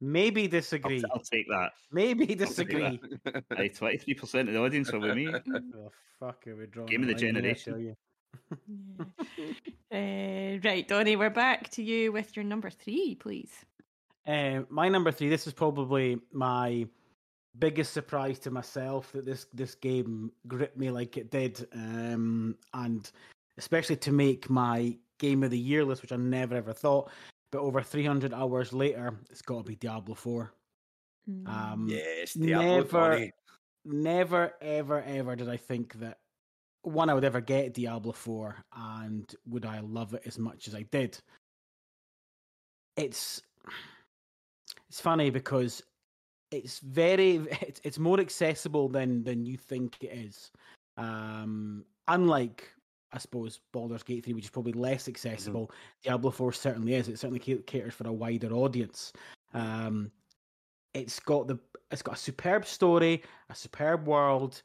Maybe disagree. I'll, I'll take that. Maybe disagree. Hey, twenty-three percent of the audience are with me. Oh fuck, are we drawing? Game of the generation. uh, right, Donnie, we're back to you with your number three, please. Uh, my number three, this is probably my biggest surprise to myself that this, this game gripped me like it did, um, and especially to make my Game of the Year list, which I never ever thought, but over three hundred hours later, it's got to be Diablo four. Mm. Um, yes, Diablo, never, Donnie. Never, ever, ever did I think that one, I would ever get Diablo four, and would I love it as much as I did. It's it's funny because it's very it's it's more accessible than than you think it is. Um, unlike, I suppose, Baldur's Gate three, which is probably less accessible, mm-hmm. Diablo four certainly is. It certainly caters for a wider audience. Um, it's got the it's got a superb story, a superb world.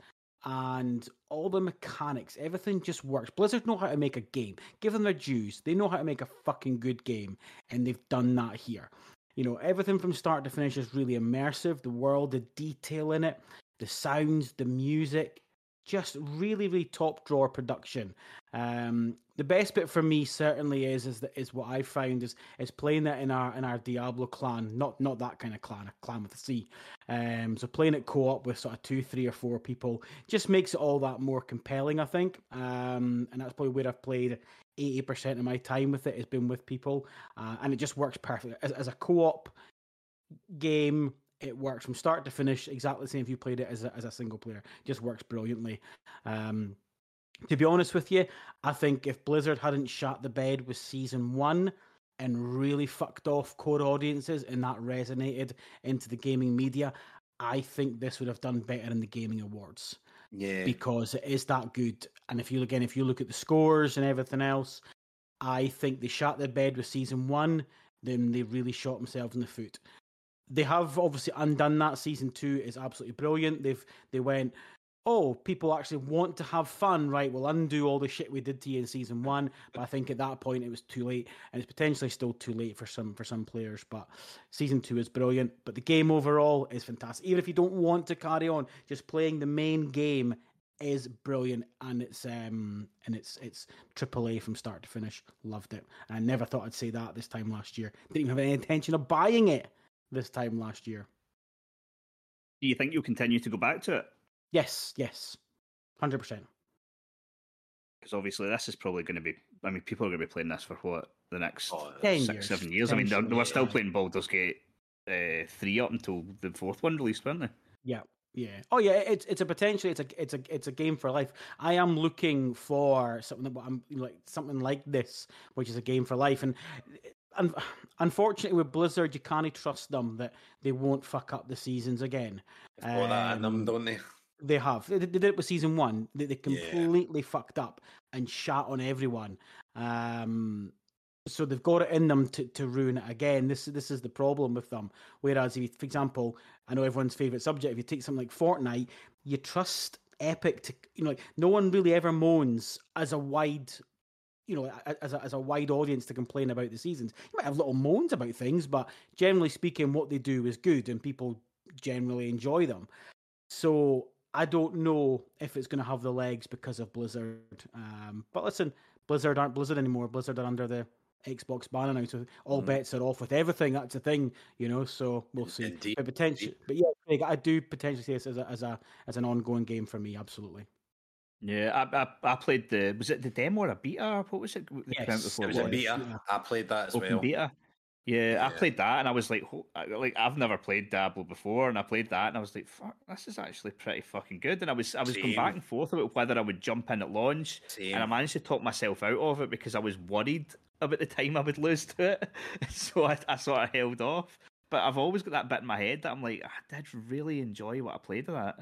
And all the mechanics, everything just works. Blizzard know how to make a game. Give them their dues. They know how to make a fucking good game. And they've done that here. You know, everything from start to finish is really immersive. The world, the detail in it, the sounds, the music. Just really, really top drawer production. Um, the best bit for me certainly is is, the, is what I found is is playing that in our in our Diablo clan, not not that kind of clan, a clan with a C. Um, so playing it co-op with sort of two, three, or four people just makes it all that more compelling, I think. Um, and that's probably where I've played eighty percent of my time with it, has been with people, uh, and it just works perfectly as, as a co-op game. It works from start to finish exactly the same if you played it as a, as a single player. Just works brilliantly. Um, to be honest with you, I think if Blizzard hadn't shot the bed with season one and really fucked off core audiences and that resonated into the gaming media, I think this would have done better in the gaming awards. Yeah, because it is that good. And if you again, if you look at the scores and everything else, I think they shot their bed with season one. Then they really shot themselves in the foot. They have obviously undone that. Season two is absolutely brilliant. They've they went, oh, people actually want to have fun, right? We'll undo all the shit we did to you in season one. But I think at that point it was too late, and it's potentially still too late for some for some players. But season two is brilliant. But the game overall is fantastic. Even if you don't want to carry on, just playing the main game is brilliant, and it's um and it's it's triple A from start to finish. Loved it. And I never thought I'd say that this time last year. Didn't even have any intention of buying it this time last year. Do you think you'll continue to go back to it? Yes, yes. one hundred percent. Because obviously this is probably going to be... I mean, people are going to be playing this for, what, the next oh, six, years. seven years? Ten I mean, they're, they're yeah. still playing Baldur's Gate uh, three up until the fourth one released, weren't they? Yeah, yeah. Oh, yeah, it's it's a potentially... It's a, it's a, it's a game for life. I am looking for something that I'm, like something like this, which is a game for life, and... Unfortunately, with Blizzard, you can't trust them that they won't fuck up the seasons again. They've got um, that in them, don't they? They have. They, they did it with season one. They, they completely yeah. fucked up and shat on everyone. Um, so they've got it in them to, to ruin it again. This this is the problem with them. Whereas, if you, for example, I know everyone's favourite subject, if you take something like Fortnite, you trust Epic to, you know, like, no one really ever moans as a wide... you know, as a, as a wide audience to complain about the seasons. You might have little moans about things, but generally speaking, what they do is good and people generally enjoy them. So I don't know if it's going to have the legs because of Blizzard. Um, but listen, Blizzard aren't Blizzard anymore. Blizzard are under the Xbox banner now, so all mm. bets are off with everything. That's the thing, you know, so we'll see. Indeed. But potentially, but yeah, I do potentially see this as a, as a, as an ongoing game for me. Absolutely. Yeah, I, I I played the was it the demo or a beta? What was it? Yes, it was a beta. Yeah. I played that as Open well. Beta. Yeah, yeah, I played that and I was like, like I've never played Diablo before, and I played that and I was like, fuck, this is actually pretty fucking good. And I was I was Same. going back and forth about whether I would jump in at launch, Same. and I managed to talk myself out of it because I was worried about the time I would lose to it, so I, I sort of held off. But I've always got that bit in my head that I'm like, I did really enjoy what I played of that.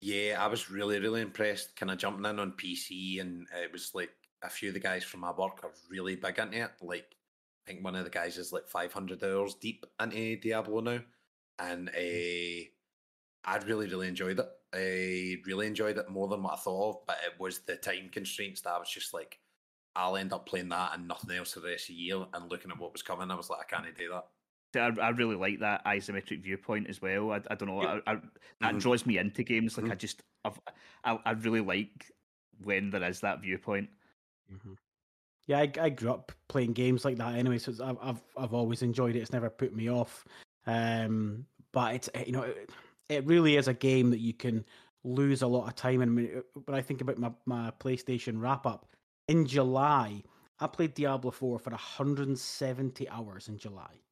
Yeah, I was really, really impressed. Kind of jumping in on P C, and it was like a few of the guys from my work are really big into it, like. I think one of the guys is like five hundred hours deep into Diablo now, and uh, I really, really enjoyed it. I really enjoyed it more than what I thought of, but it was the time constraints that I was just like, I'll end up playing that and nothing else for the rest of the year, and looking at what was coming, I was like, I can't do that. I, I really like that isometric viewpoint as well. I, I don't know, I, I, that mm-hmm. draws me into games. Like mm-hmm. I just, I've, I, I really like when there is that viewpoint. Mm-hmm. Yeah, I, I grew up playing games like that anyway, so it's, I've, I've I've always enjoyed it. It's never put me off. Um, but it's you know it, it really is a game that you can lose a lot of time in. When, when I think about my, my PlayStation wrap up in July, I played Diablo four for one hundred seventy hours in July.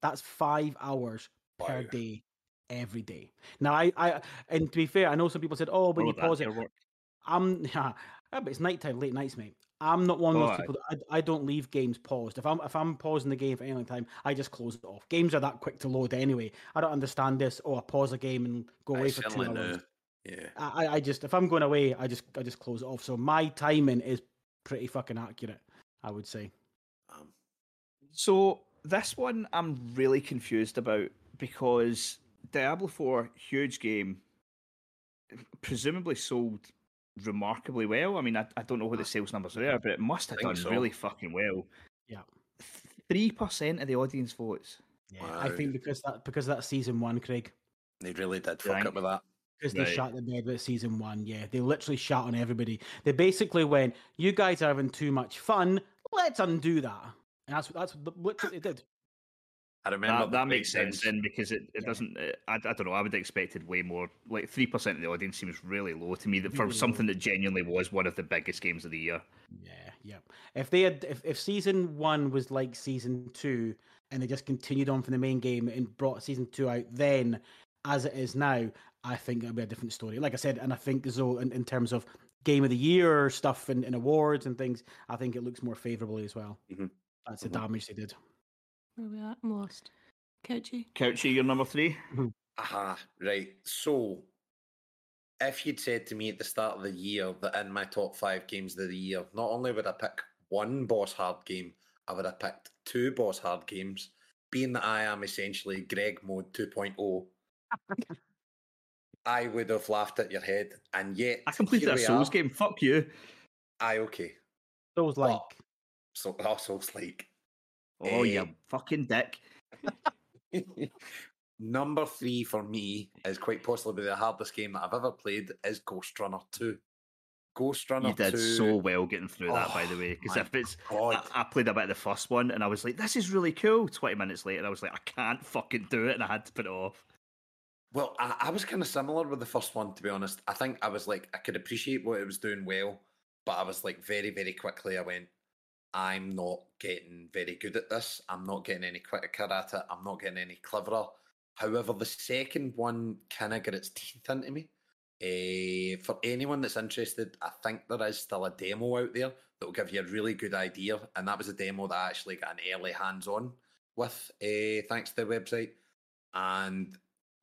That's five hours wow. per day, every day. Now I, I and to be fair, I know some people said, "Oh, when oh, you pause it," I'm yeah, but it's nighttime, late nights, mate. I'm not one of those oh, people that I, I don't leave games paused. If I'm if I'm pausing the game for any time, I just close it off. Games are that quick to load anyway. I don't understand this. Oh, I pause a game and go away I for two hours. Yeah. I, I just if I'm going away, I just I just close it off. So my timing is pretty fucking accurate, I would say. Um, so this one I'm really confused about because Diablo four, huge game, presumably sold remarkably well. I mean, I, I don't know what the sales numbers were, but it must have done so. really fucking well. Yeah, three percent of the audience votes. Yeah, wow. I think because that because that's season one, Craig. They really did fuck up with that because right. they shot the bed with season one. Yeah, they literally shot on everybody. They basically went, "You guys are having too much fun. Let's undo that." And that's that's what they did. I remember that, that makes sense then because it, it yeah. doesn't. It, I, I don't know. I would have expected way more. Like three percent of the audience seems really low to me that for really something low. that genuinely was one of the biggest games of the year. Yeah, yeah. If they had, if, if season one was like season two, and they just continued on from the main game and brought season two out, then as it is now, I think it would be a different story. Like I said, and I think so in, in terms of game of the year stuff and, and awards and things, I think it looks more favourably as well. Mm-hmm. That's mm-hmm. the damage they did. Where are we at? I'm lost. Couchy. Couchy, you're number three. Aha, right. So, if you'd said to me at the start of the year that in my top five games of the year, not only would I pick one boss hard game, I would have picked two boss hard games, being that I am essentially Greg Mode two point oh, I would have laughed at your head, and yet... I completed a Souls are. game, fuck you. Aye, okay. Souls-like. Oh, so, oh, Souls-like. Oh, um, you fucking dick. Number three for me is quite possibly the hardest game that I've ever played is Ghost Runner two. Ghost Runner two. You did two. so well getting through oh, that, by the way. Because if it's, I, I played a bit of the first one and I was like, this is really cool. twenty minutes later, I was like, I can't fucking do it. And I had to put it off. Well, I, I was kind of similar with the first one, to be honest. I think I was like, I could appreciate what it was doing well, but I was like, very, very quickly, I went, I'm not getting very good at this. I'm not getting any quicker at it. I'm not getting any cleverer. However, the second one kind of got its teeth into me. Uh, for anyone that's interested, I think there is still a demo out there that will give you a really good idea. And that was a demo that I actually got an early hands-on with, uh, thanks to the website. And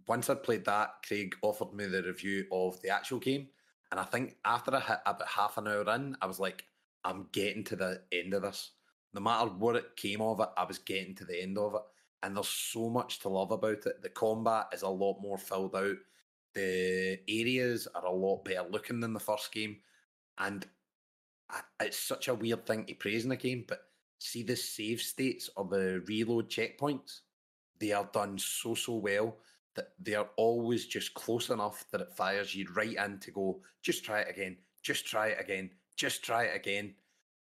once I played that, Craig offered me the review of the actual game. And I think after I hit about half an hour in, I was like, I'm getting to the end of this. No matter what it came of it, I was getting to the end of it. And there's so much to love about it. The combat is a lot more filled out. The areas are a lot better looking than the first game. And I, it's such a weird thing to praise in a game, but see the save states or the reload checkpoints, they are done so, so well that they are always just close enough that it fires you right in to go, just try it again, just try it again. Just try it again.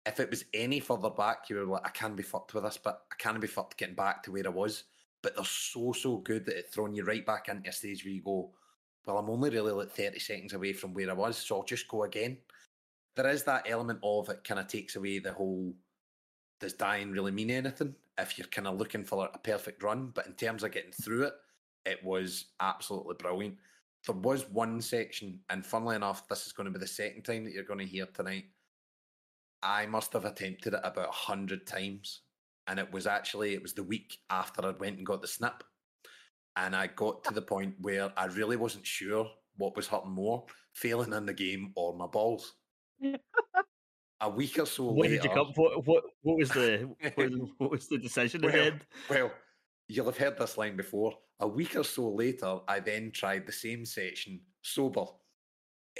If it was any further back, you were like, I can't be fucked with this, but I can't be fucked getting back to where I was. But they're so, so good that it's thrown you right back into a stage where you go, well, I'm only really like thirty seconds away from where I was, so I'll just go again. There is that element of it kind of takes away the whole, does dying really mean anything? if you're kind of looking for a perfect run, but in terms of getting through it, it was absolutely brilliant. There was one section, and funnily enough, this is going to be the second time that you're going to hear tonight, I must have attempted it about a hundred times, and it was actually, it was the week after I went and got the snip, and I got to the point where I really wasn't sure what was hurting more, failing in the game or my balls. A week or so what later... Did you come, what, what, what, was the, what, what was the decision well, ahead? Well, you'll have heard this line before. A week or so later, I then tried the same section sober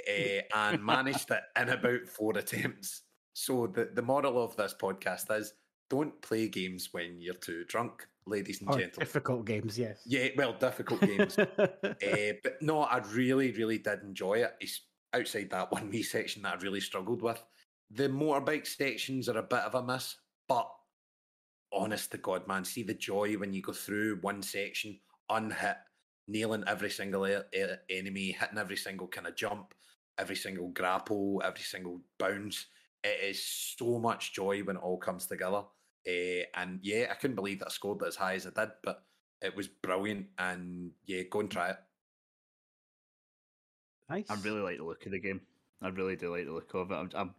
uh, and managed it in about four attempts. So the, the moral of this podcast is don't play games when you're too drunk, ladies and or gentlemen. Difficult games, yes. Yeah, well, difficult games. uh, but no, I really, really did enjoy it. It's outside that one wee section that I really struggled with. The motorbike sections are a bit of a miss, but honest to God, man, see the joy when you go through one section, unhit, nailing every single air, air, enemy, hitting every single kind of jump, every single grapple, every single bounce. It is so much joy when it all comes together. Uh, and yeah, I couldn't believe that I scored that as high as I did, but it was brilliant. And yeah, go and try it. Nice. I really like the look of the game. I really do like the look of it. I'm, I'm,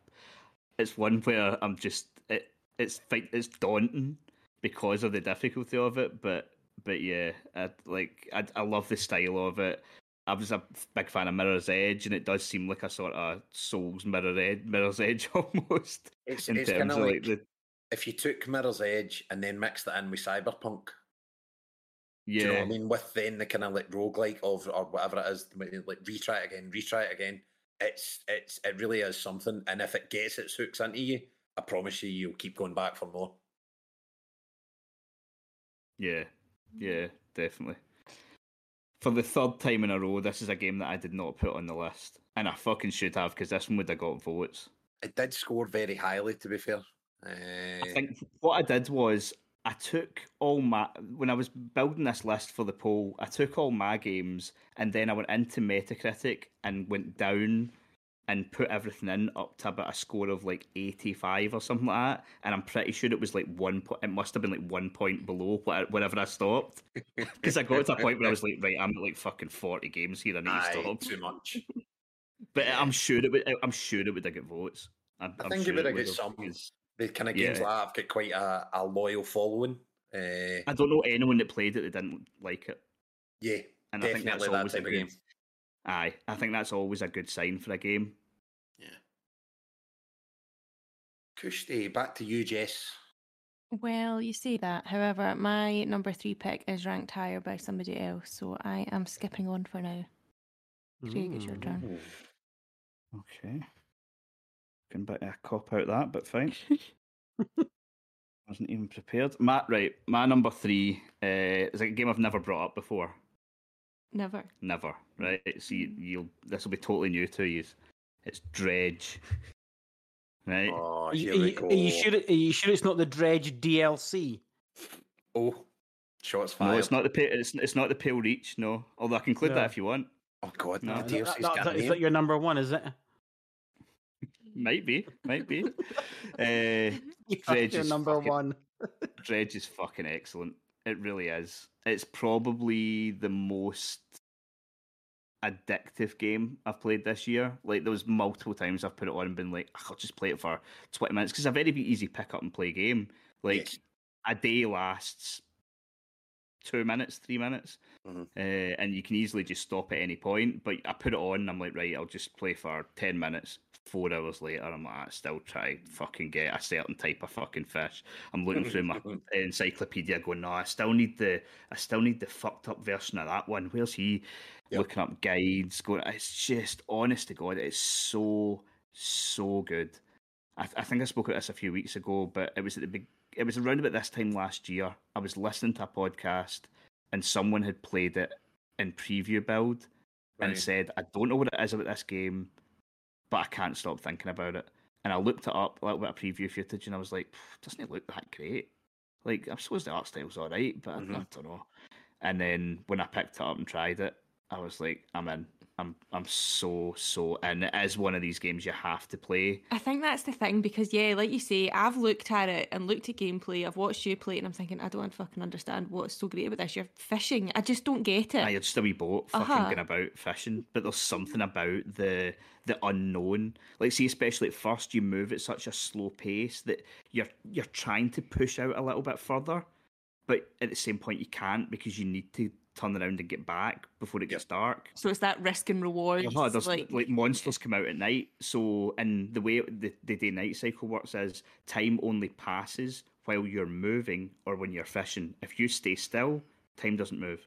it's one where I'm just it. It's it's daunting because of the difficulty of it, but but yeah, I, like I I love the style of it. I was a big fan of Mirror's Edge, and it does seem like a sort of Souls Mirror Ed, Mirror's Edge almost. It's, in it's terms kind of like, like the, if you took Mirror's Edge and then mixed it in with Cyberpunk. Yeah, do you know what I mean? With then the kind of like roguelike of or whatever it is, like retry it again, retry it again. It's it's it really is something, and if it gets its hooks into you, I promise you, you'll keep going back for more. Yeah, yeah, definitely. For the third time in a row, this is a game that I did not put on the list, and I fucking should have, because this one would have got votes. It did score very highly, to be fair. Uh... I think what I did was I took all my, when I was building this list for the poll, I took all my games and then I went into Metacritic and went down and put everything in up to about a score of like eighty-five or something like that. And I'm pretty sure it was like one point, it must have been like one point below whenever I stopped. Because I got to a point where I was like, right, I'm at like fucking forty games here, I need Aye, to stop. Too much. But I'm sure it would, I'm sure it would have got votes. I'm, I think sure it would have got some. The kind of games yeah. like that have got quite a, a loyal following. Uh, I don't know anyone that played it that didn't like it. Yeah, and definitely I think that's that always type a good, of game. Aye, I think that's always a good sign for a game. Yeah. Kushti, back to you, Jess. Well, you say that. However, my number three pick is ranked higher by somebody else, so I am skipping on for now. Craig, it's your turn. Okay. But I cop out that, but fine. Wasn't even prepared. Matt, right? My number three uh, is a game I've never brought up before. Never. Never. Right? So you, you'll this will be totally new to you. It's Dredge. Right? Oh, here are, we you, go. Are you sure? Are you sure it's not the Dredge D L C? Oh, shots fired. No, it's not the pale, it's, it's not the Pale Reach. No, although I can include no. that if you want. Oh God, no, the D L C's that, that, that, is that your number one? Is it? Might be, might be. Uh, Dredge is number fucking, one. Dredge is fucking excellent. It really is. It's probably the most addictive game I've played this year. Like, there was multiple times I've put it on and been like, I'll just play it for twenty minutes, because it's a very easy pick up and play game. Like, yes. a day lasts two minutes, three minutes, mm-hmm. uh, and you can easily just stop at any point. But I put it on and I'm like, right, I'll just play for ten minutes. Four hours later, I'm like, I still try to fucking get a certain type of fucking fish. I'm looking through my encyclopedia going, no, I still need the I still need the fucked up version of that one. Where's he? Yep. Looking up guides, going, it's just, honest to God, it's so, so good. I, th- I think I spoke about this a few weeks ago, but it was at the big, it was around about this time last year. I was listening to a podcast and someone had played it in preview build right. and said, I don't know what it is about this game, but I can't stop thinking about it. And I looked it up, a little bit of preview footage, and I was like, doesn't it look that great? Like, I suppose the art style's all right, but mm-hmm. I don't know. And then when I picked it up and tried it, I was like, I'm in. I'm I'm so so and it is one of these games you have to play. I think that's the thing, because yeah, like you say, I've looked at it and looked at gameplay. I've watched you play it and I'm thinking, I don't fucking understand what's so great about this. You're fishing. I just don't get it. Nah, you're just a wee boat fucking uh-huh. going about fishing. But there's something about the the unknown. Like, see, especially at first, you move at such a slow pace that you're you're trying to push out a little bit further, but at the same point you can't, because you need to turn around and get back before it gets dark. So it's that risk and reward. Uh-huh, there's like... like monsters come out at night. So, and the way the, the day-night cycle works is time only passes while you're moving or when you're fishing. If you stay still, time doesn't move.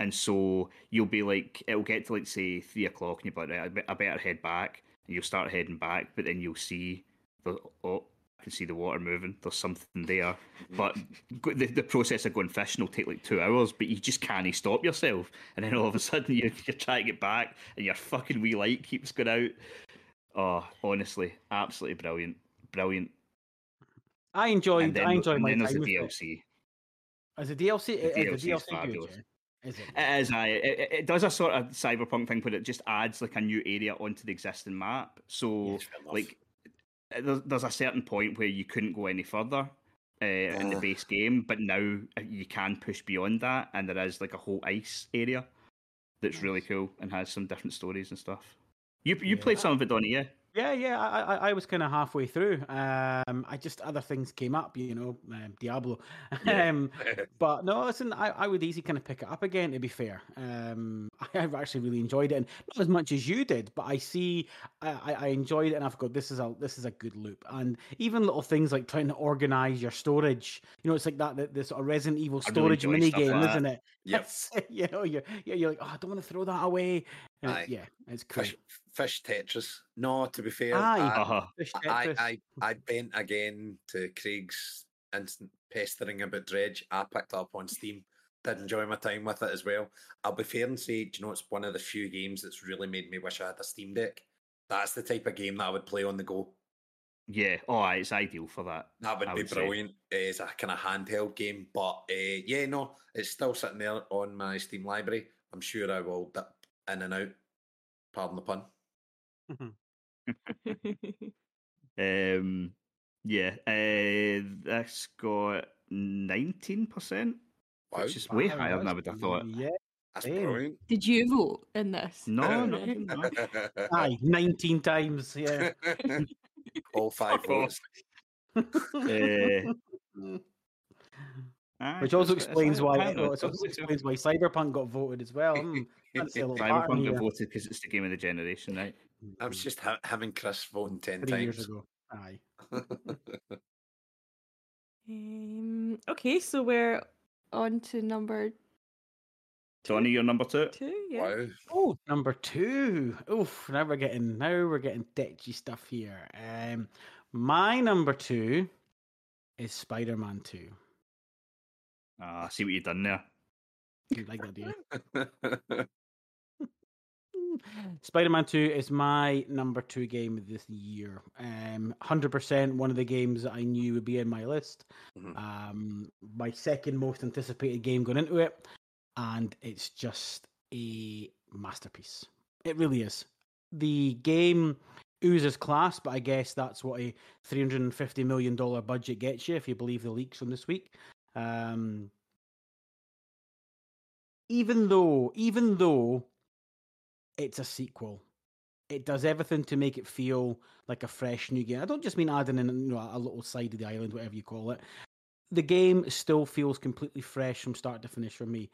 And so you'll be like, it'll get to like, say, three o'clock, and you'll be like, right, I better head back. And you'll start heading back, but then you'll see, the, oh, I can see the water moving. There's something there. But the, the process of going fishing will take like two hours, but you just can't stop yourself. And then all of a sudden you're, you're trying to get back and your fucking wee light keeps going out. Oh, honestly, absolutely brilliant. Brilliant. I enjoyed it. I enjoyed my time with it. And then there's the D L C. As a D L C? The D L C is fabulous. Is it? It is, aye. It, it, it does a sort of cyberpunk thing, but it just adds like a new area onto the existing map. So, yes, like, there's a certain point where you couldn't go any further uh, yeah. in the base game, but now you can push beyond that, and there is like a whole ice area that's nice. Really cool and has some different stories and stuff. You you yeah. played some of it, Donnie, yeah? Yeah, yeah. I I, I was kind of halfway through. Um, I just other things came up, you know, um, Diablo. Yeah. um, but no, listen, I, I would easily kind of pick it up again. To be fair, um, I, I've actually really enjoyed it, and not as much as you did, but I see I, I enjoyed it, and I've got this is a this is a good loop, and even little things like trying to organize your storage. You know, it's like that that this sort of Resident Evil storage really mini game, like isn't it? Yes. You know, you're you're like, oh, I don't want to throw that away. Uh, yeah, it's cool. Fish, fish Tetris. No, to be fair, Aye, I, uh-huh. fish Tetris. I, I I bent again to Craig's instant pestering about Dredge. I picked it up on Steam. Did enjoy my time with it as well. I'll be fair and say, do you know, it's one of the few games that's really made me wish I had a Steam Deck. That's the type of game that I would play on the go. Yeah, oh, it's ideal for that. That would I be would brilliant. Say. It's a kind of handheld game, but uh, yeah, no, it's still sitting there on my Steam library. I'm sure I will dip in and out, pardon the pun. um, yeah, uh, that's got nineteen percent, wow. which is way wow, higher than I would have thought. Yeah, that's brilliant. Did you vote in this? No, no, no. Aye, nineteen times, yeah. All five votes. uh, Ah, Which also explains why it also explains why Cyberpunk got voted as well. Mm, Cyberpunk got voted because it's the game of the generation, right? I was just ha- having Chris vote ten Three times years ago. Aye. um, okay, so we're on to number. Tony, you're number two. Two, yeah. Wow. Oh, number two. Oof! Now we're getting now we're getting ditchy stuff here. Um, my number two is Spider-Man two. Ah, uh, see what you've done there. You like that, do you? Spider-Man two is my number two game this year. Um, one hundred percent one of the games that I knew would be in my list. Mm-hmm. Um, my second most anticipated game going into it. And it's just a masterpiece. It really is. The game oozes class, but I guess that's what a three hundred fifty million dollars budget gets you, if you believe the leaks from this week. Um, even though, even though it's a sequel, it does everything to make it feel like a fresh new game. I don't just mean adding in, you know, a little side of the island, whatever you call it. The game still feels completely fresh from start to finish for me.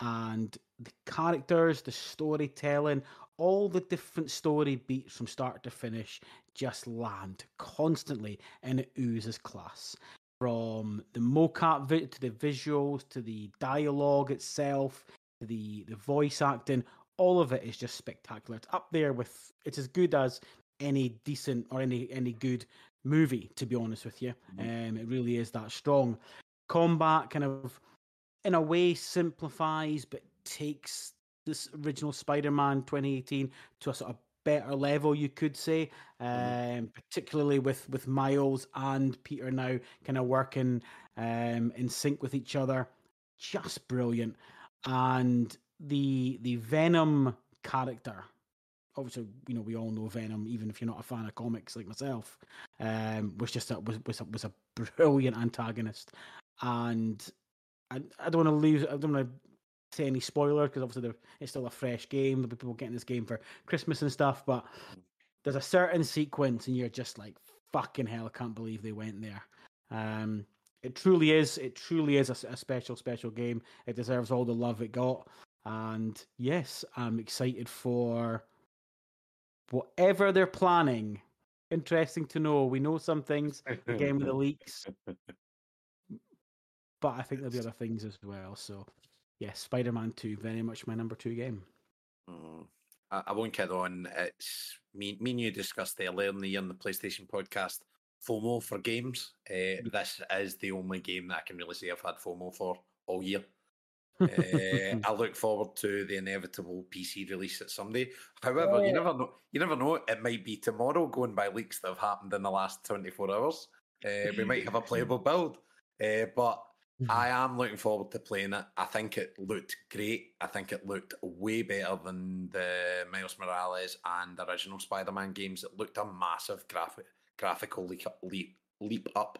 And the characters, the storytelling, all the different story beats from start to finish just land constantly, and it oozes class. From the mocap vi- to the visuals, to the dialogue itself, to the, the voice acting, all of it is just spectacular. It's up there with, it's as good as any decent or any, any good movie, to be honest with you. Mm-hmm. Um, it really is that strong. Combat kind of, in a way, simplifies, but takes this original Spider-Man twenty eighteen to a sort of better level, you could say, um, particularly with, with Miles and Peter now kind of working um, in sync with each other. Just brilliant. And the the Venom character. Obviously, you know, we all know Venom, even if you're not a fan of comics like myself, um, was just a, was was a, was a brilliant antagonist. And I, I don't want to lose, I don't want to say any spoiler, because obviously it's still a fresh game. There'll be people getting this game for Christmas and stuff, but there's a certain sequence and you're just like, fucking hell, I can't believe they went there. Um, it truly is, it truly is a, a special, special game. It deserves all the love it got. And yes, I'm excited for whatever they're planning. Interesting to know. We know some things, again, with the leaks. But I think there'll be other things as well. So, yes, Spider-Man two, very much my number two game. Mm. I, I won't kid on. It's me, me and you discussed earlier in the year on the PlayStation podcast, FOMO for games. Uh, this is the only game that I can really say I've had FOMO for all year. uh, I look forward to the inevitable P C release at someday. However, yeah. you never know. You never know. It might be tomorrow, going by leaks that have happened in the last twenty-four hours. Uh, we might have a playable build, uh, but I am looking forward to playing it. I think it looked great. I think it looked way better than the Miles Morales and the original Spider-Man games. It looked a massive graphic graphical leap leap, leap up.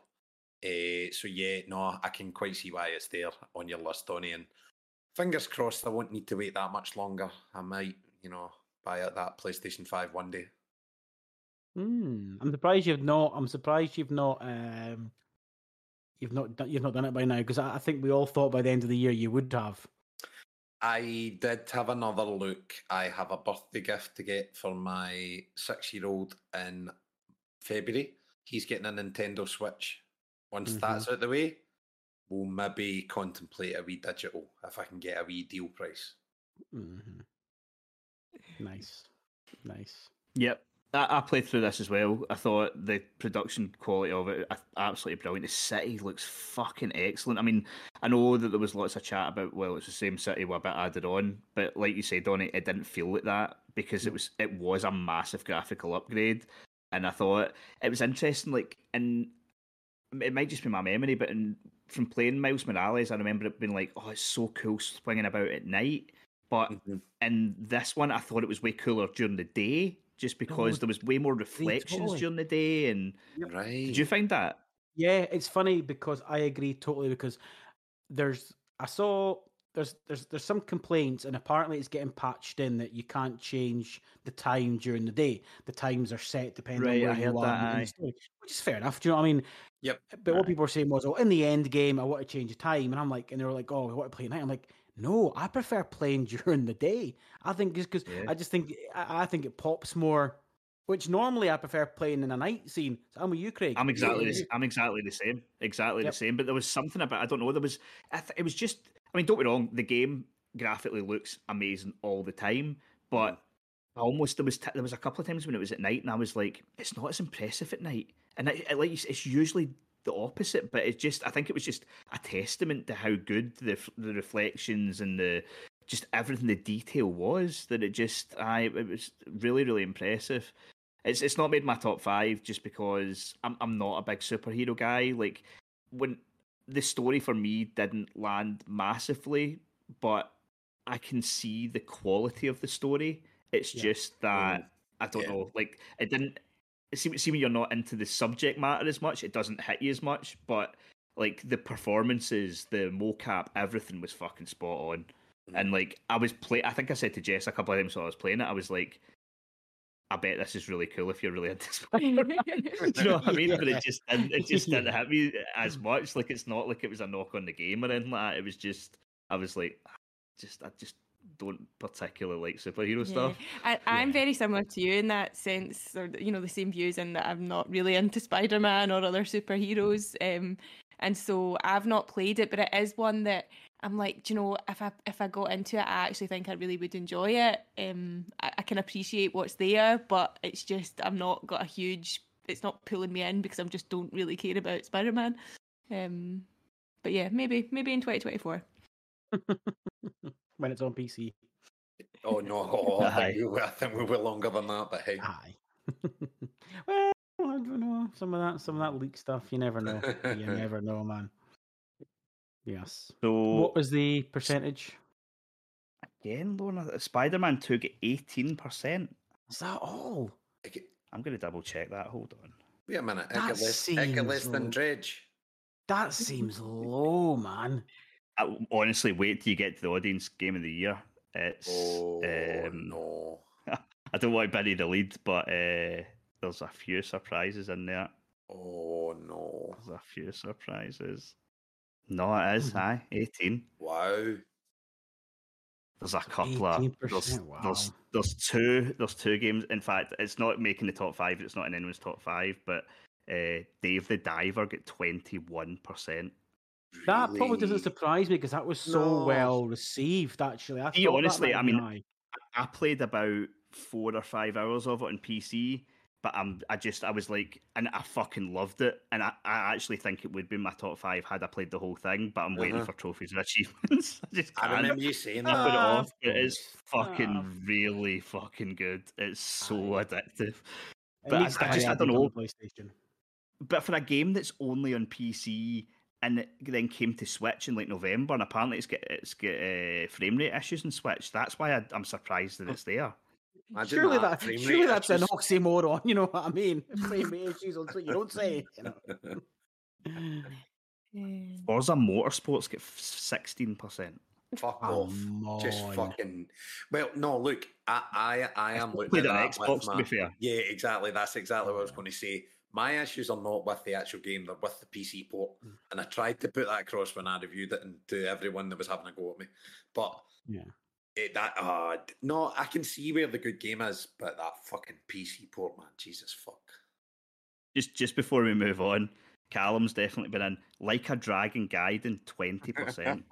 Uh, so yeah, no, I can quite see why it's there on your list, Donnie. And fingers crossed, I won't need to wait that much longer. I might, you know, buy out that PlayStation five one day. Mm, I'm surprised you've not. I'm surprised you've not. Um, you've not. You've not done it by now, because I, I think we all thought by the end of the year you would have. I did have another look. I have a birthday gift to get for my six-year-old in February. He's getting a Nintendo Switch. Once mm-hmm. that's out of the way, we'll maybe contemplate a wee digital if I can get a wee deal price. Mm-hmm. Nice. Nice. Yep. I, I played through this as well. I thought the production quality of it, absolutely brilliant. The city looks fucking excellent. I mean, I know that there was lots of chat about, well, it's the same city with a bit added on, but like you said, Donnie, it didn't feel like that, because it was it was a massive graphical upgrade. And I thought it was interesting, like, in... It might just be my memory, but in, from playing Miles Morales, I remember it being like, oh, it's so cool swinging about at night. But mm-hmm. in this one, I thought it was way cooler during the day, just because oh, there was way more reflections totally. during the day. And right. Did you find that? Yeah, it's funny, because I agree totally, because there's, I saw, there's, there's, there's some complaints, and apparently it's getting patched in that you can't change the time during the day. The times are set depending right, on where I you are in the story, which is fair enough. Do you know what I mean? Yep. But what people were saying was, oh, in the end game, I want to change the time. And I'm like, and they were like, oh, I want to play at night. I'm like, no, I prefer playing during the day. I think just because yeah. I just think, I, I think it pops more, which normally I prefer playing in a night scene. So I'm with you, Craig. I'm exactly, yeah. the, I'm exactly the same. Exactly yep. the same. But there was something about, I don't know, there was, I th- it was just, I mean, don't be wrong, the game graphically looks amazing all the time, but I almost, there was, t- there was a couple of times when it was at night and I was like, it's not as impressive at night. And it, it, like, it's usually the opposite, but it's just, I think it was just a testament to how good the the reflections and the just everything, the detail was, that it just, I it was really, really impressive. It's it's not made my top five just because I'm I'm not a big superhero guy. Like, when the story for me didn't land massively, but I can see the quality of the story. It's yeah. just that, I don't yeah. know, like, it didn't, See, see when you're not into the subject matter as much, it doesn't hit you as much, but like the performances, the mocap, everything was fucking spot on. Mm-hmm. And like I was play, I think I said to Jess a couple of times while I was playing it, I was like, I bet this is really cool if you're really into Spider-Man. You know what I mean? But it just didn't, it just didn't hit me as much. Like, it's not like it was a knock on the game or anything like that. It was just, I was like, just I just don't particularly like superhero yeah. stuff. I, I'm yeah. very similar to you in that sense, or you know, the same views in that I'm not really into Spider-Man or other superheroes, um, and so I've not played it, but it is one that I'm like, do you know, if I if I got into it, I actually think I really would enjoy it. Um, I, I can appreciate what's there, but it's just I'm not got a huge. It's not pulling me in because I just don't really care about Spider-Man. Um, but yeah, maybe maybe in twenty twenty-four. When it's on P C. Oh no! Oh, I, think we, I think we were longer than that, but hey. Aye. Well, I don't know. Some of that, some of that leak stuff. You never know. You never know, man. Yes. So, what was the percentage? again, Lorna. Spider-Man two got eighteen percent. Is that all? Get... I'm going to double check that. Hold on. Wait a minute. That I get less, seems I get less than Dredge. That seems low, man. I, honestly, wait till you get to the audience game of the year. It's oh, um, no. I don't want to bury the lead, but uh, there's a few surprises in there. Oh no! There's a few surprises. No, it is high. eighteen. Wow. There's a couple of there's, wow. there's there's two there's two games. In fact, it's not making the top five. It's not in anyone's top five. But uh, Dave the Diver got twenty-one percent. That really? Probably doesn't surprise me because that was so no. well received. Actually, I See, honestly, I mean, high. I played about four or five hours of it on P C. But I'm, I just, I was like, and I fucking loved it. And I, I actually think it would be my top five had I played the whole thing, but I'm uh-huh. waiting for trophies and achievements. I, just I remember you saying that. I put it off. It is fucking uh, really fucking good. It's so uh, addictive. But I, I just, I don't know. PlayStation. But for a game that's only on P C and it then came to Switch in like November, and apparently it's got, it's got uh, frame rate issues in Switch, that's why I, I'm surprised that it's there. Imagine surely that, that surely that's issues. An oxymoron, you know what I mean? Frame rate issues on Switch, you don't say. You know. Forza Motorsports get sixteen percent. Fuck oh, off! Man. Just fucking. Well, no, look, I, I, I am looking at that Xbox. My... To be fair. Yeah, exactly. That's exactly what I was going to say. My issues are not with the actual game; they're with the P C port. Mm. And I tried to put that across when I reviewed it, and to everyone that was having a go at me, but yeah. It, that uh, no, I can see where the good game is, but that fucking P C port, man, Jesus fuck. Just just before we move on, Callum's definitely been in Like a Dragon guide in twenty percent.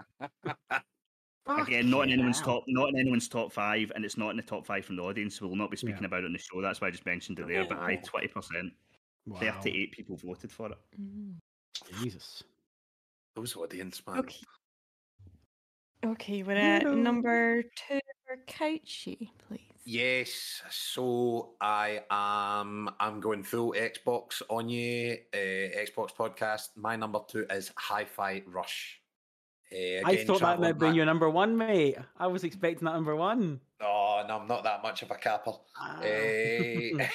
Again, not in anyone's top, not in anyone's top five, and it's not in the top five from the audience. So we'll not be speaking yeah. about it on the show. That's why I just mentioned it there. But I twenty percent, thirty-eight people voted for it. Mm. Jesus, those audience man. Okay. Okay, we're at no. number two for Couchy, please. Yes, so I am. I'm going full Xbox on you. Uh, Xbox podcast. My number two is Hi-Fi Rush. Uh, again, I thought that might be your number one, mate. I was expecting that number one. Oh, no, I'm not that much of a capper. Oh. Uh,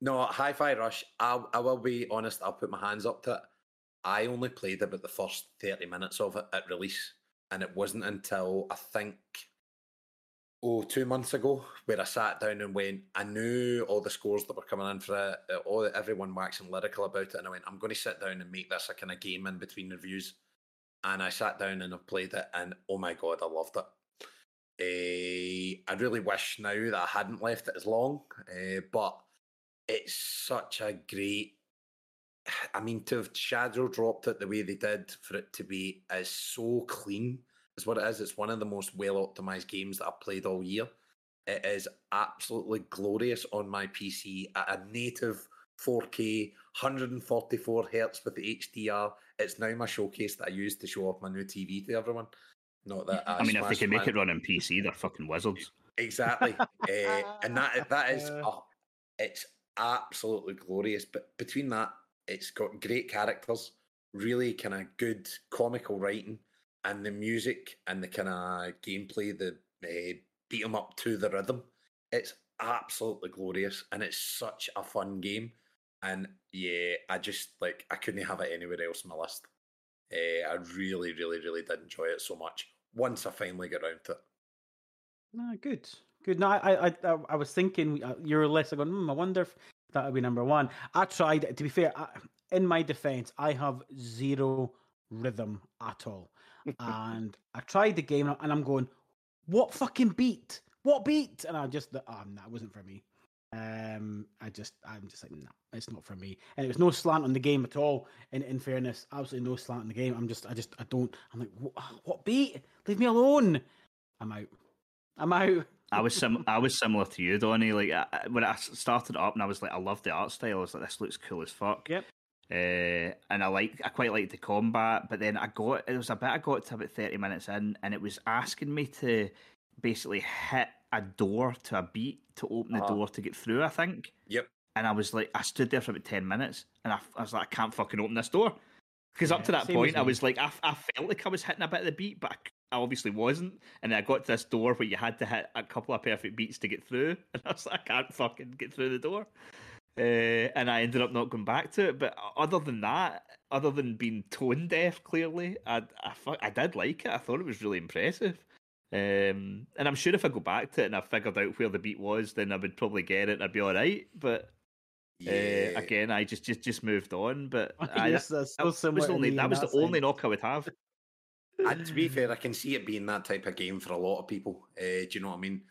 no, Hi-Fi Rush. I, I will be honest. I'll put my hands up to it. I only played about the first thirty minutes of it at release. And it wasn't until, I think, oh, two months ago, where I sat down and went, I knew all the scores that were coming in for it, all, everyone waxing lyrical about it, and I went, I'm going to sit down and make this a kind of game in between reviews. And I sat down and I played it, and oh my God, I loved it. Uh, I really wish now that I hadn't left it as long, uh, but it's such a great... I mean, to have shadow dropped it the way they did for it to be is so clean, is what it is. It's one of the most well-optimized games that I've played all year. It is absolutely glorious on my P C at a native four K, one hundred forty-four hertz with the H D R. It's now my showcase that I use to show off my new T V to everyone. Not that I, I mean, if they can make my... it run on P C, they're fucking wizards. Exactly. uh, and that that is, oh, it's absolutely glorious. But between that, it's got great characters, really kind of good comical writing, and the music and the kind of gameplay, the uh, beat 'em up to the rhythm. It's absolutely glorious, and it's such a fun game. And yeah, I just like I couldn't have it anywhere else on my list. Uh, I really, really, really did enjoy it so much. Once I finally got around to it. No, good, good. No, I, I, I, I was thinking your list. I going, hmm, I wonder if. That would be number one. I tried, to be fair, I, in my defense, I have zero rhythm at all. And I tried the game, and I'm going, what fucking beat? What beat? And I just, oh, no, it wasn't for me. Um, I just, I'm just like, no, it's not for me. And it was no slant on the game at all, in, in fairness. Absolutely no slant on the game. I'm just, I just, I don't, I'm like, what, what beat? Leave me alone. I'm out. I'm out. I was sim- I was similar to you, Donnie. Like I, when I started up, and I was like, I love the art style. I was like, this looks cool as fuck. Yep. Uh, and I like, I quite liked the combat. But then I got, it was a bit. I got to about thirty minutes in, and it was asking me to basically hit a door to a beat to open the uh-huh. door to get through. I think. Yep. And I was like, I stood there for about ten minutes, and I, I was like, I can't fucking open this door because yeah, up to that point, I was like, I, I felt like I was hitting a bit of the beat, but I I obviously wasn't, and I got to this door where you had to hit a couple of perfect beats to get through, and I was like, I can't fucking get through the door. Uh, and I ended up not going back to it. But other than that, other than being tone deaf, clearly, I I, fu- I did like it. I thought it was really impressive. Um, and I'm sure if I go back to it and I figured out where the beat was, then I would probably get it and I'd be all right. But yeah. uh, again, I just, just, just moved on. But I, yes, that's I, so I was only, that was the thing. only knock I would have. And to be fair, I can see it being that type of game for a lot of people. Uh, do you know what I mean?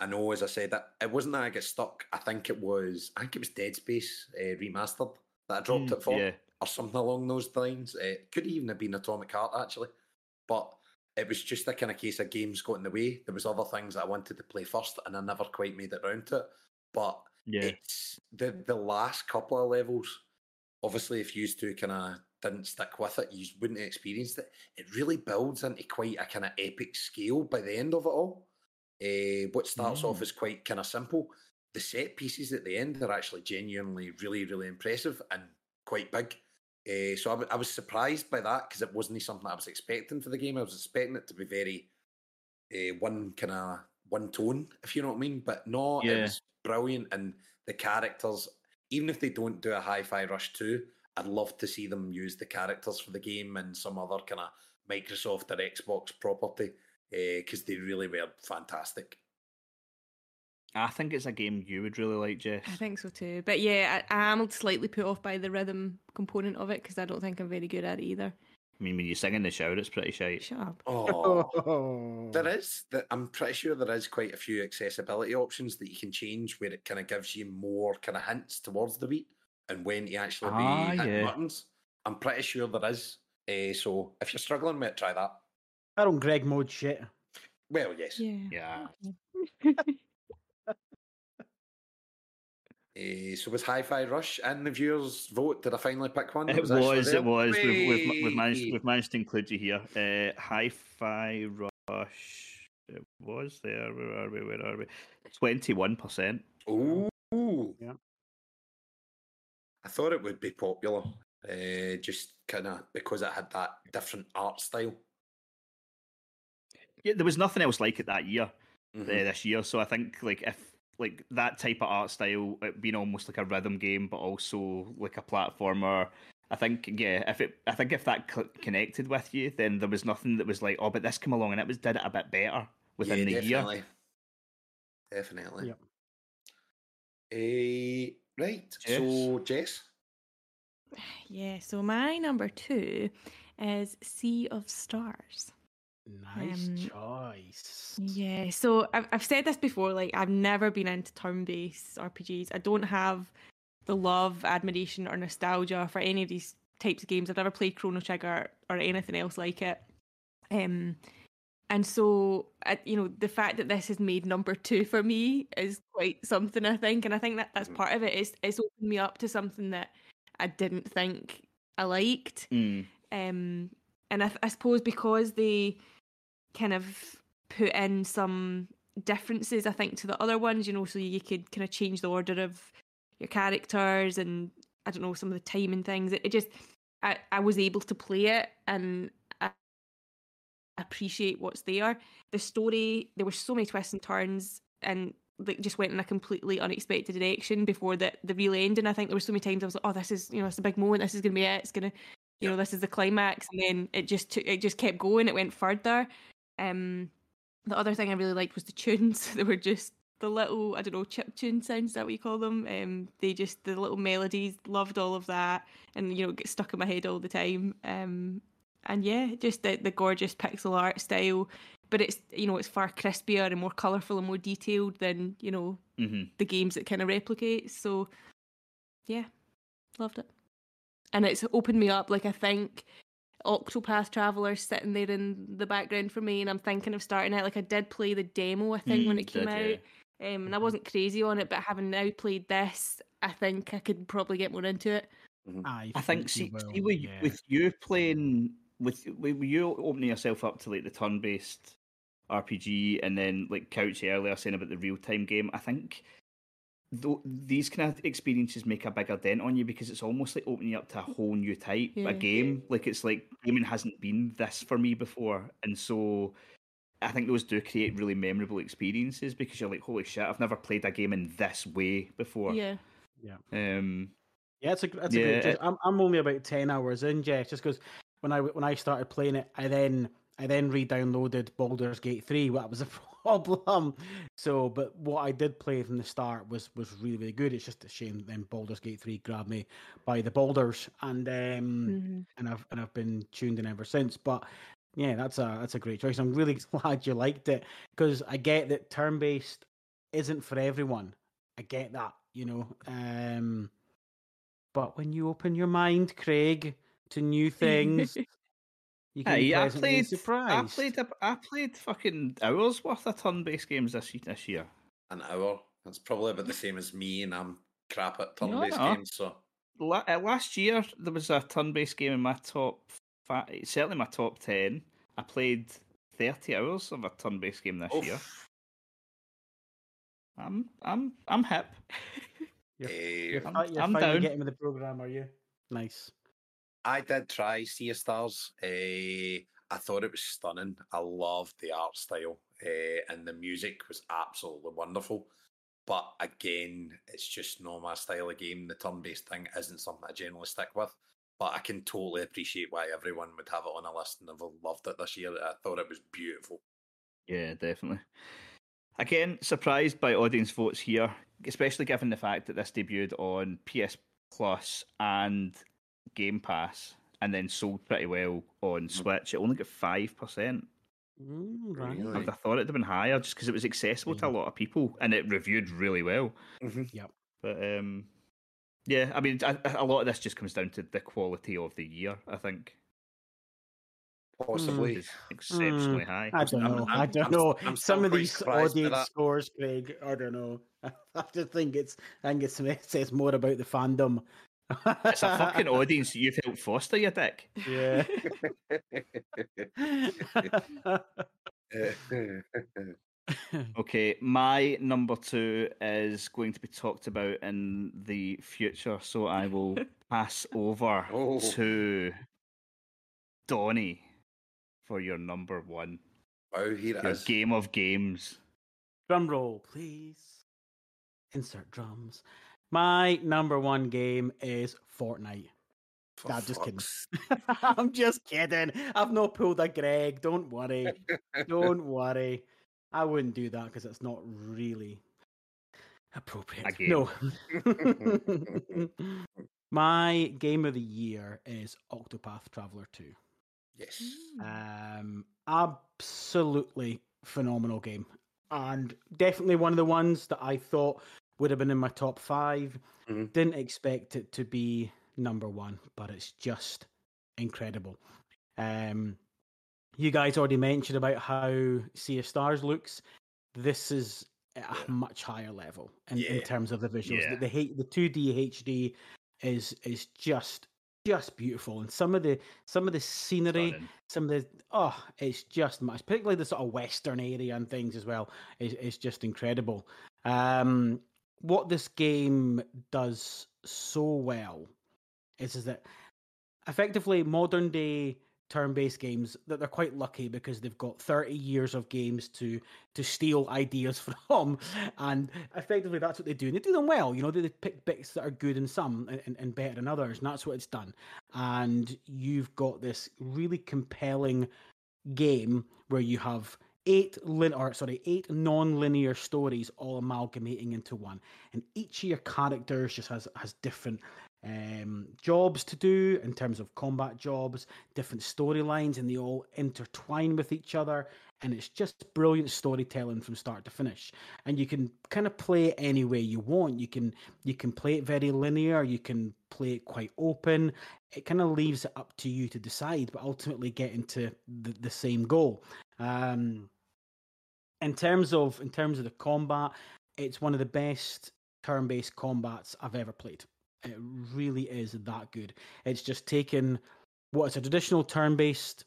I know, as I said, that it wasn't that I got stuck. I think it was, I think it was Dead Space uh, remastered that I dropped mm, it for, yeah. or something along those lines. It uh, could even have been Atomic Heart, actually. But it was just a kind of case of games got in the way. There was other things that I wanted to play first, and I never quite made it round to it. But yeah. it's the, the last couple of levels, obviously, if you used to kind of... didn't stick with it, you wouldn't have experienced it. It really builds into quite a kind of epic scale by the end of it all. Uh, what starts mm. off is quite kind of simple. The set pieces at the end are actually genuinely really, really impressive and quite big. Uh, so I, w- I was surprised by that because it wasn't something I was expecting for the game. I was expecting it to be very uh, one kind of one tone, if you know what I mean. But no, yeah. it was brilliant. And the characters, even if they don't do a Hi-Fi Rush two, I'd love to see them use the characters for the game and some other kind of Microsoft or Xbox property because uh, they really were fantastic. I think it's a game you would really like, Jess. I think so too. But yeah, I, I am slightly put off by the rhythm component of it because I don't think I'm very good at it either. I mean, when you sing in the shower, it's pretty shite. Shut up. Oh, there is. That I'm pretty sure there is quite a few accessibility options that you can change where it kind of gives you more kind of hints towards the beat. And when to actually be ah, hitting yeah. buttons. I'm pretty sure there is. Uh, so if you're struggling with it, try that. Our own Greg mode shit. Well, yes. Yeah. yeah. uh, so was Hi-Fi Rush in the viewers' vote? Did I finally pick one? It was, was it was. We've, we've, we've, managed, we've managed to include you here. Uh, Hi-Fi Rush. It was there. Where are we? Where are we? twenty-one percent. Ooh. Yeah. I thought it would be popular, uh, just kind of because it had that different art style. Yeah, there was nothing else like it that year, mm-hmm. uh, this year. So I think like if like that type of art style, it being almost like a rhythm game, but also like a platformer. I think yeah, if it, I think if that cl- connected with you, then there was nothing that was like, oh, but this came along and it was did it a bit better within yeah, the definitely. year. Definitely, definitely. Yep. Uh, Right, Jess. So Jess? Yeah, so my number two is Sea of Stars. Nice um, choice. Yeah, so I've, I've said this before, like I've never been into turn-based R P Gs. I don't have the love, admiration or nostalgia for any of these types of games. I've never played Chrono Trigger or anything else like it. Um, and so, I, you know, the fact that this is made number two for me is quite something, I think. And I think that that's part of it. It's, it's opened me up to something that I didn't think I liked. Mm. Um, and I, I suppose because they kind of put in some differences, I think, to the other ones, you know, so you could kind of change the order of your characters and, I don't know, some of the time and things. It, it just, I, I was able to play it and appreciate what's there. The story, there were so many twists and turns and like just went in a completely unexpected direction before the, the real ending. I think there were so many times I was like, oh, this is, you know, it's a big moment, this is going to be it, it's going to, you yeah. know, this is the climax. And then it just took, it just kept going, it went further. Um, the other thing I really liked was the tunes. They were just the little, I don't know, chip tune sounds, is that what you call them? Um, they just, the little melodies, loved all of that and, you know, get stuck in my head all the time. Um, And yeah, just the, the gorgeous pixel art style, but it's, you know, it's far crispier and more colourful and more detailed than, you know, mm-hmm. the games it kind of replicates. So yeah, loved it. And it's opened me up. Like I think Octopath Traveler sitting there in the background for me, and I'm thinking of starting it. Like I did play the demo, I think, mm, when it came did, out, yeah. um, and I wasn't crazy on it, but having now played this, I think I could probably get more into it. I think, I think see, see with, yeah. with you playing. With, with you opening yourself up to like the turn-based R P G and then like Couch earlier saying about the real-time game, I think th- these kind of experiences make a bigger dent on you, because it's almost like opening you up to a whole new type, yeah. a game. Like, it's like, gaming hasn't been this for me before. And so I think those do create really memorable experiences, because you're like, holy shit, I've never played a game in this way before. Yeah. Yeah. Um, yeah, it's a, it's yeah, a great... Just, I'm, I'm only about ten hours in, Jeff, just because when I, when I started playing it, I then... I then re-downloaded Baldur's Gate three. That was a problem. So, but what I did play from the start was was really, really good. It's just a shame that then Baldur's Gate three grabbed me by the boulders, and um, mm-hmm. and I've and I've been tuned in ever since. But yeah, that's a that's a great choice. I'm really glad you liked it, because I get that turn-based isn't for everyone. I get that, you know. Um, but when you open your mind, Craig, to new things. Hey, I played. I played. A, I played fucking hours worth of turn-based games this this year. An hour. That's probably about the same as me, and I'm crap at turn-based no, no. games. So La- last year there was a turn-based game in my top, five, certainly my top ten. I played thirty hours of a turn-based game this Oof. year. I'm I'm I'm hip. you're, you're, I'm, you're I'm down. Getting with the program, are you? Nice. I did try Sea of Stars. Uh, I thought it was stunning. I loved the art style, uh, and the music was absolutely wonderful. But again, it's just not my style of game. The turn-based thing isn't something I generally stick with. But I can totally appreciate why everyone would have it on a list, and I've loved it this year. I thought it was beautiful. Yeah, definitely. Again, surprised by audience votes here, especially given the fact that this debuted on P S Plus and Game Pass, and then sold pretty well on Switch. It only got five percent. Really? I would have thought it would have been higher, just because it was accessible yeah. to a lot of people, and it reviewed really well. Mm-hmm. Yep. But um, yeah, I mean, I, a lot of this just comes down to the quality of the year, I think. Possibly. Mm. Exceptionally mm. high. I don't know. I'm, I'm, I don't I'm, know. I'm, I'm Some of these audience scores, Craig, I don't know. I have to think it's, I think it's, it says more about the fandom. It's a fucking audience you've helped foster, you dick. Yeah. Okay, my number two is going to be talked about in the future, so I will pass over oh. to Donnie for your number one. Oh, here it your is. Game of games. Drum roll, please. Insert drums. My number one game is Fortnite. For nah, I'm just fucks. kidding. I'm just kidding. I've not pulled a Greg. Don't worry. Don't worry. I wouldn't do that, because it's not really appropriate. Again. No. My game of the year is Octopath Traveler two. Yes. Um, absolutely phenomenal game. And definitely one of the ones that I thought would have been in my top five. Mm-hmm. Didn't expect it to be number one, but it's just incredible. Um, you guys already mentioned about how Sea of Stars looks. This is at a yeah. much higher level in, yeah. in terms of the visuals. Yeah. The, the the two D H D is is just just beautiful, and some of the some of the scenery, Stunning. some of the oh, it's just much, particularly the sort of western area and things as well. Is is just incredible. Um. What this game does so well is, is that effectively modern day turn-based games, that they're quite lucky because they've got thirty years of games to to steal ideas from, and effectively that's what they do, and they do them well. You know, they, they pick bits that are good in some and, and better in others, and that's what it's done. And you've got this really compelling game where you have Eight lin- or sorry, eight non-linear stories all amalgamating into one, and each of your characters just has has different um, jobs to do in terms of combat jobs, different storylines, and they all intertwine with each other. And it's just brilliant storytelling from start to finish. And you can kind of play it any way you want. You can you can play it very linear. You can play it quite open. It kind of leaves it up to you to decide, but ultimately getting to the, the same goal. Um, in terms of in terms of the combat, it's one of the best turn-based combats I've ever played. It really is that good. It's just taken what is a traditional turn-based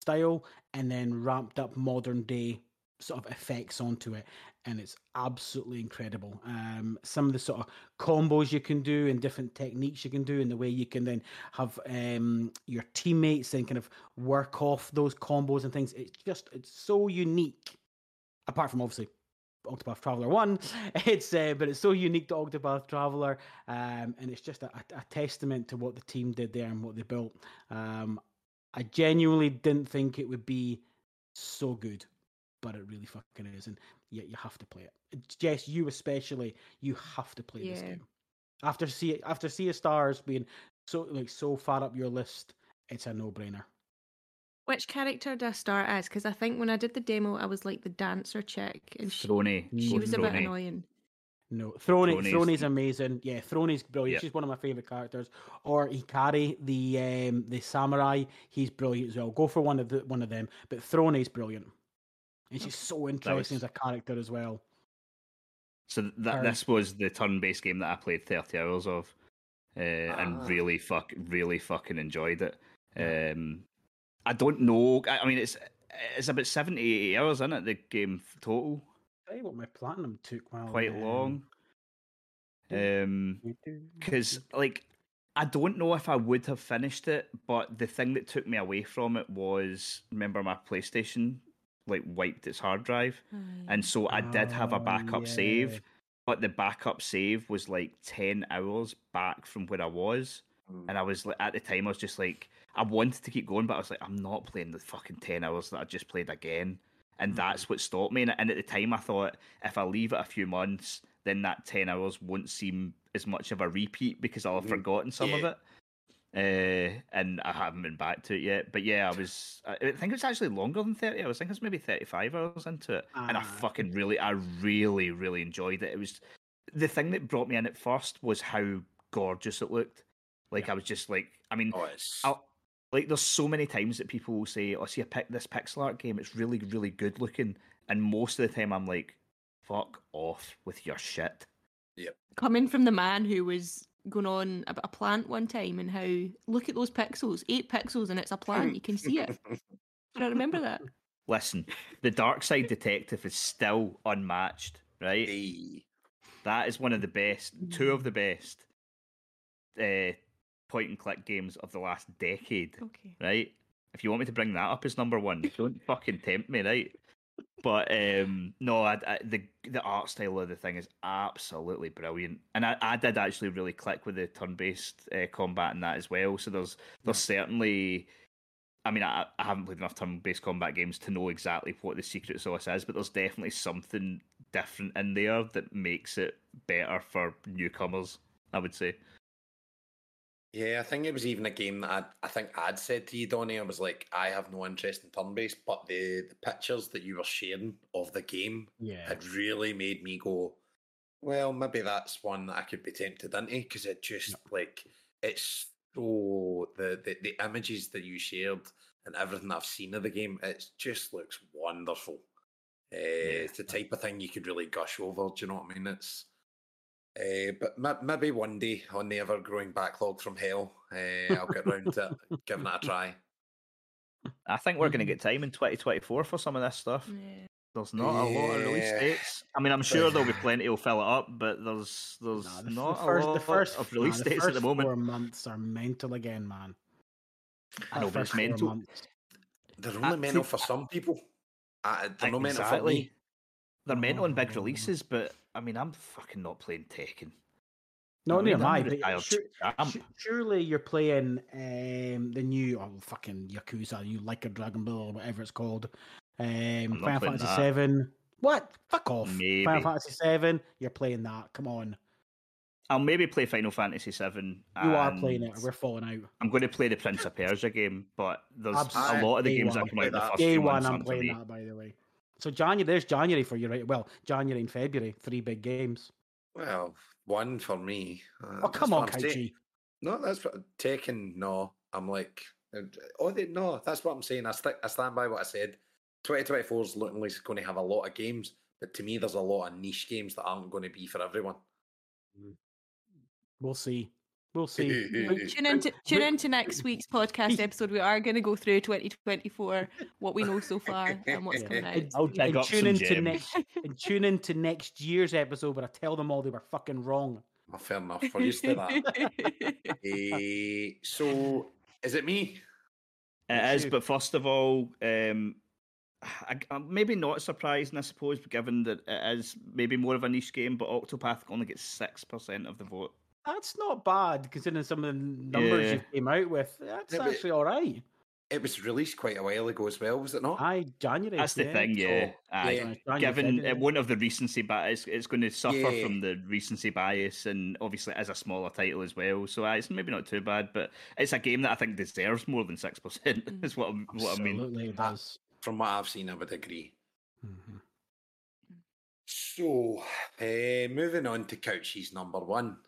style and then ramped up modern day sort of effects onto it, and it's absolutely incredible. Um, some of the sort of combos you can do and different techniques you can do, and the way you can then have um, your teammates then kind of work off those combos and things. It's just, it's so unique. Apart from obviously Octopath Traveler one, it's uh, but it's so unique to Octopath Traveler, um, and it's just a, a testament to what the team did there and what they built. Um, I genuinely didn't think it would be so good, but it really fucking is, and yeah, you have to play it. Jess, you especially, you have to play yeah. this game. After Sea, after Sea of Stars being so like so far up your list, it's a no-brainer. Which character do I start as? Because I think when I did the demo, I was like the dancer chick, and she, Throny. she was Throny. a bit annoying. No, Throny, Throny's, Throny's amazing. Yeah, Throny's brilliant. Yep. She's one of my favourite characters. Or Ikari, the um, the samurai, he's brilliant as well. Go for one of the one of them. But Throny's brilliant. And she's so interesting was... as a character as well. So that Her. this was the turn-based game that I played thirty hours of, uh, ah. and really fuck, really fucking enjoyed it. Yeah. Um, I don't know. I, I mean, it's it's about seventy, eighty hours, isn't it? The game total. I tell you what, my platinum took while quite um... long. Um, because like, I don't know if I would have finished it, but the thing that took me away from it was, remember my PlayStation like wiped its hard drive, oh, yeah. and so I did have a backup oh, yeah. save, but the backup save was like ten hours back from where I was, mm. and I was like, at the time I was just like, I wanted to keep going, but I was like, I'm not playing the fucking ten hours that I just played again, and mm. that's what stopped me. And, and at the time I thought, if I leave it a few months, then that ten hours won't seem as much of a repeat because I'll have forgotten some yeah. of it. Uh, and I haven't been back to it yet, but yeah, I was. I think it was actually longer than thirty hours. I think it was maybe thirty-five hours into it, ah. and I fucking really, I really, really enjoyed it. It was the thing that brought me in at first was how gorgeous it looked. Like yeah. I was just like, I mean, oh, I'll, like there's so many times that people will say, "Oh, see, I picked this pixel art game. It's really, really good looking," and most of the time I'm like, "Fuck off with your shit." Yep. Coming from the man who was going on about a plant one time and how, look at those pixels, eight pixels and it's a plant, you can see it. I don't remember that. Listen, the Darkside Detective is still unmatched, right? Hey. That is one of the best, two of the best uh, point and click games of the last decade, okay. right? If you want me to bring that up as number one, don't fucking tempt me, right? But um, no, I, I, the the art style of the thing is absolutely brilliant, and I, I did actually really click with the turn-based uh, combat in that as well. So there's there's yeah. certainly, I mean, I, I haven't played enough turn-based combat games to know exactly what the secret sauce is, but there's definitely something different in there that makes it better for newcomers, I would say. Yeah, I think it was even a game that I'd, I think I'd said to you, Donnie, I was like, I have no interest in turn-based, but the, the pictures that you were sharing of the game yeah. had really made me go, well, maybe that's one that I could be tempted into, because it just, yeah. like, it's so, the, the, the images that you shared and everything I've seen of the game, it just looks wonderful. Uh, yeah. It's the type of thing you could really gush over, do you know what I mean? It's... Uh, but m- maybe one day on the ever-growing backlog from hell, uh, I'll get round to it, giving it a try. I think we're going to get time in twenty twenty-four for some of this stuff. Yeah. There's not yeah. a lot of release dates. I mean, I'm sure there'll be plenty who'll fill it up, but there's there's nah, the, not the first, a lot the first, of release nah, dates the at the moment. The first four months are mental again, man. I know, but it's mental. Months. They're only I, mental for some people. I, they're not mental exactly. for me. They're mental on big releases, but I mean, I'm fucking not playing Tekken. No, neither am I. But sure, surely you're playing um, the new oh, fucking Yakuza, you Like a Dragon Ball or whatever it's called. Um, Final Fantasy that. seven. What? Fuck off. Maybe. Final Fantasy seven, you're playing that. Come on. I'll maybe play Final Fantasy seven. You are playing it, or we're falling out. I'm going to play the Prince of Persia game, but there's Absolutely. a lot of the Day games one, that come out the first Day one, I'm playing that, by the way. So January, there's January for you, right? Well, January and February, three big games. Well, one for me. Uh, oh, come on, Kaichi. No, that's what I'm taking. No, I'm like, oh, they, no, that's what I'm saying. I stick, I stand by what I said. twenty twenty-four is looking like it's going to have a lot of games, but to me, there's a lot of niche games that aren't going to be for everyone. We'll see. We'll see. tune into tune into next week's podcast episode. We are going to go through twenty twenty-four, what we know so far, and what's coming out. I'll dig and up tune some into gems. Next, and tune into next year's episode where I tell them all they were fucking wrong. Oh, fair enough. We're used to that. uh, so, is it me? It is, but first of all, um, I, I'm maybe not surprising, I suppose, given that it is maybe more of a niche game, but Octopath only gets six percent of the vote. That's not bad, considering some of the numbers yeah. you came out with. That's yeah, actually all right. It was released quite a while ago as well, was it not? Aye, January. That's yeah. the thing, yeah. Oh, Aye. yeah. January, Given January. It won't have the recency bias, it's, it's going to suffer yeah. from the recency bias, and obviously it is a smaller title as well, so aye, it's maybe not too bad, but it's a game that I think deserves more than six percent, mm. is what, what I mean. Absolutely does. From what I've seen, I would agree. Mm-hmm. So, uh, moving on to Couchie's number one.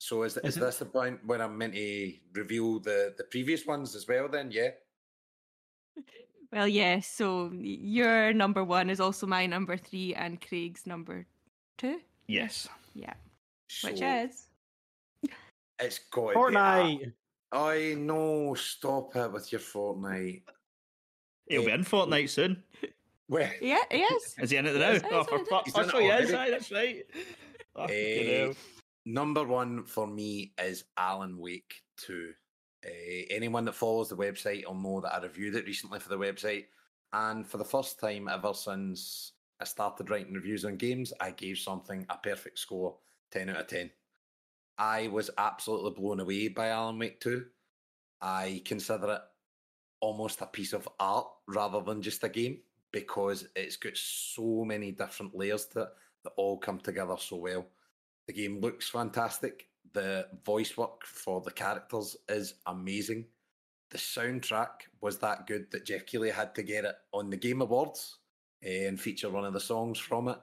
So is, th- is, is this the point where I'm meant to reveal the, the previous ones as well then, yeah? Well, yeah, so your number one is also my number three and Craig's number two? Yes. Yeah. So which is? It's got Fortnite! I know, stop it with your Fortnite. He'll be in Fortnite soon. Where? Yeah, he is. Is he in it now? Yes, oh, for fuck's sake, he is, aye, that's right. Oh, uh, you know. Number one for me is Alan Wake two. Uh, anyone that follows the website will know that I reviewed it recently for the website, and for the first time ever since I started writing reviews on games, I gave something a perfect score, ten out of ten. I was absolutely blown away by Alan Wake two. I consider it almost a piece of art rather than just a game, because it's got so many different layers to it that all come together so well. The game looks fantastic. The voice work for the characters is amazing. The soundtrack was that good that Jeff Keighley had to get it on the Game Awards and feature one of the songs from it.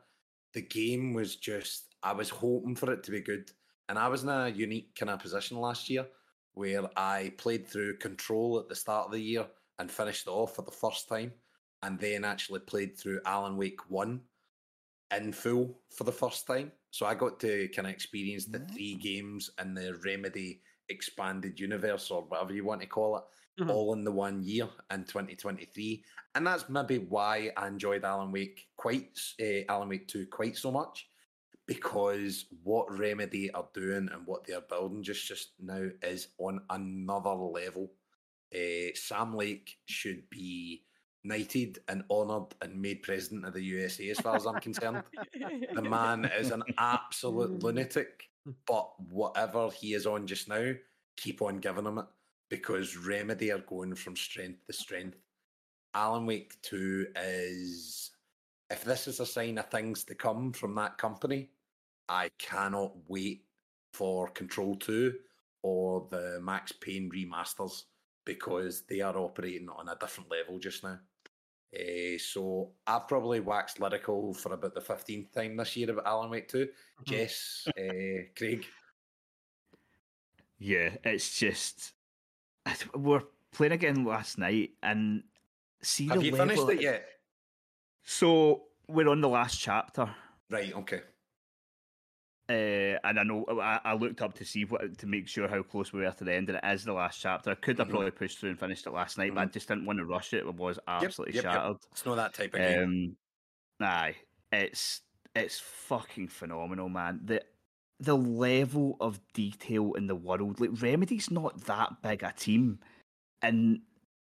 The game was just, I was hoping for it to be good. And I was in a unique kind of position last year where I played through Control at the start of the year and finished it off for the first time, and then actually played through Alan Wake one in full for the first time. So I got to kind of experience the three games in the Remedy expanded universe, or whatever you want to call it, mm-hmm. all in the one year in twenty twenty-three. And that's maybe why I enjoyed Alan Wake quite, uh, Alan Wake two quite so much, because what Remedy are doing and what they're building just, just now is on another level. Uh, Sam Lake should be knighted and honoured and made president of the U S A as far as I'm concerned. The man is an absolute lunatic, but whatever he is on just now, keep on giving him it, because Remedy are going from strength to strength. Alan Wake two is, if this is a sign of things to come from that company, I cannot wait for Control two or the Max Payne remasters, because they are operating on a different level just now. Uh, so I've probably waxed lyrical for about the fifteenth time this year about Alan Wake two. Jess, uh, Craig? Yeah, it's just... We were playing again last night and... see Have the you level finished it yet? So, we're on the last chapter. Right, okay. Uh, and I know I, I looked up to see what to make sure how close we were to the end, and it is the last chapter. I could have probably pushed through and finished it last night, mm-hmm. but I just didn't want to rush it. I was absolutely yep, yep, shattered. Yep. It's not that type of game. Um, aye, it's it's fucking phenomenal, man. The the level of detail in the world, like Remedy's not that big a team, and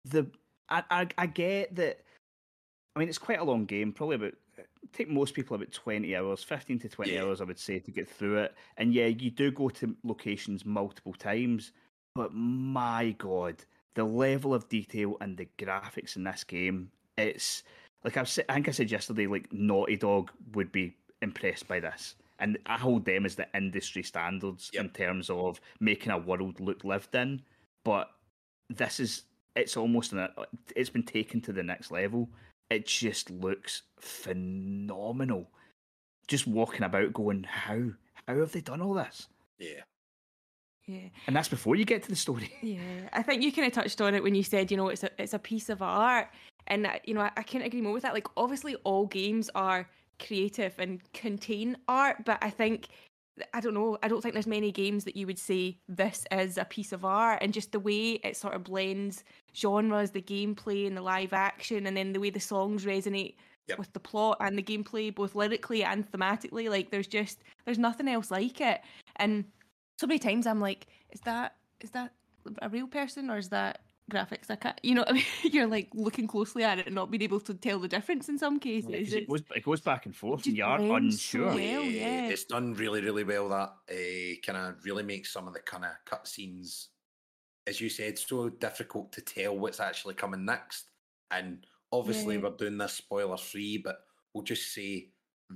the I I, I get that. I mean, it's quite a long game, probably about. Take most people about twenty hours, fifteen to twenty yeah. hours, I would say, to get through it. And yeah, you do go to locations multiple times, but my God, the level of detail and the graphics in this game, it's like I've said, I think I said yesterday, like Naughty Dog would be impressed by this. And I hold them as the industry standards yep. in terms of making a world look lived in. But this is, it's almost, an, it's been taken to the next level. It just looks phenomenal. Just walking about going, how? How have they done all this? Yeah. Yeah. And that's before you get to the story. Yeah. I think you kind of touched on it when you said, you know, it's a, it's a piece of art. And, you know, I, I can't agree more with that. Like, obviously all games are creative and contain art, but I think I don't know, I don't think there's many games that you would say this is a piece of art, and just the way it sort of blends genres, the gameplay and the live action, and then the way the songs resonate yep. with the plot and the gameplay, both lyrically and thematically. Like, there's just, there's nothing else like it. And so many times I'm like, is that, is that a real person or is that graphics? I can't, you know what I mean? You're like looking closely at it and not being able to tell the difference in some cases. Yeah, it, goes, it goes back and forth and you are unsure. Well, yeah. It's done really, really well. That uh, kind of really makes some of the kind of cutscenes, as you said, so difficult to tell what's actually coming next. And obviously yeah. we're doing this spoiler free, but we'll just say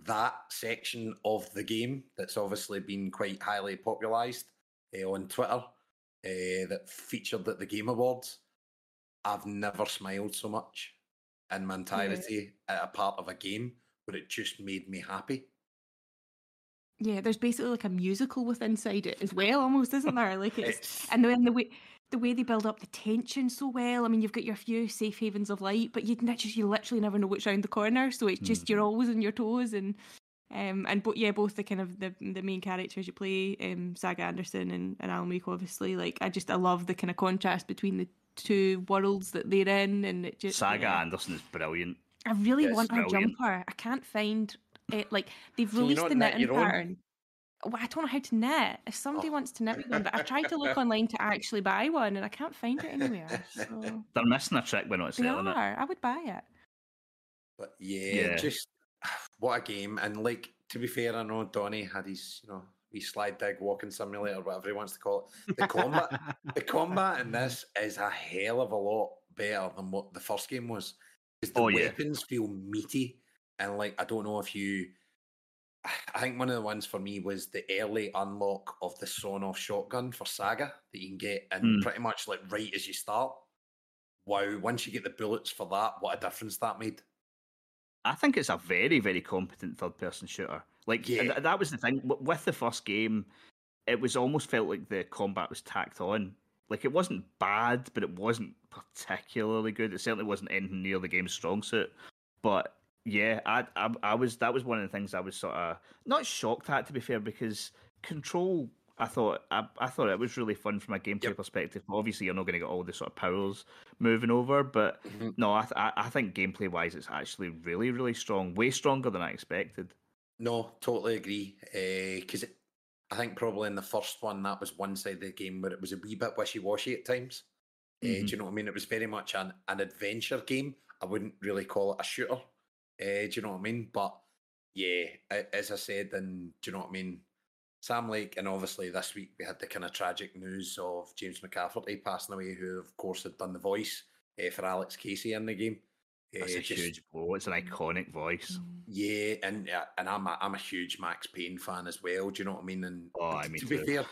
that section of the game that's obviously been quite highly popularised uh, on Twitter, Uh, that featured at the Game Awards, I've never smiled so much in my entirety yeah. at a part of a game, but it just made me happy. Yeah, there's basically like a musical with inside it as well, almost, isn't there? Like it's, it's... and then the way the way they build up the tension so well. I mean, you've got your few safe havens of light, but you literally you literally never know what's round the corner, so it's just mm. you're always on your toes. And Um, and but yeah, both the kind of the, the main characters you play, um, Saga Anderson and, and Alan Wake, obviously. Like I just I love the kind of contrast between the two worlds that they're in, and it just Saga yeah. Anderson is brilliant. I really it's want brilliant. her jumper. I can't find it. Like they've released the knitting pattern. Well, I don't know how to knit. If somebody oh. wants to knit me one, but I tried to look online to actually buy one, and I can't find it anywhere. So. They're missing a trick when not selling it. They are. I would buy it. But yeah, yeah. just. What a game. And like, to be fair, I know Donnie had his, you know, his slide dig, walking simulator, whatever he wants to call it. The combat, the combat in this is a hell of a lot better than what the first game was. Because the oh, yeah. weapons feel meaty. And like, I don't know if you, I think one of the ones for me was the early unlock of the Sonoff shotgun for Saga that you can get in mm. pretty much like right as you start. Wow, once you get the bullets for that, what a difference that made. I think it's a very, very competent third-person shooter. Like, yeah. th- that was the thing. With the first game, it was almost felt like the combat was tacked on. Like, it wasn't bad, but it wasn't particularly good. It certainly wasn't anything near the game's strong suit. But, yeah, I, I, I was that was one of the things I was sort of... Not shocked at, to be fair, because Control... I thought I, I thought it was really fun from a gameplay yep. perspective. Obviously, you're not going to get all the sort of powers moving over, but mm-hmm. no, I, th- I think gameplay-wise, it's actually really, really strong. Way stronger than I expected. No, totally agree. Because uh, I think probably in the first one, that was one side of the game where it was a wee bit wishy-washy at times. Mm-hmm. Uh, do you know what I mean? It was very much an, an adventure game. I wouldn't really call it a shooter. Uh, do you know what I mean? But yeah, as I said, and do you know what I mean? Sam Lake, and obviously this week we had the kind of tragic news of James McCafferty passing away, who of course had done the voice uh, for Alex Casey in the game. Uh, That's a just, huge blow. It's an iconic voice. Yeah, and uh, and I'm a, I'm a huge Max Payne fan as well. Do you know what I mean? And oh, I mean to be too. fair,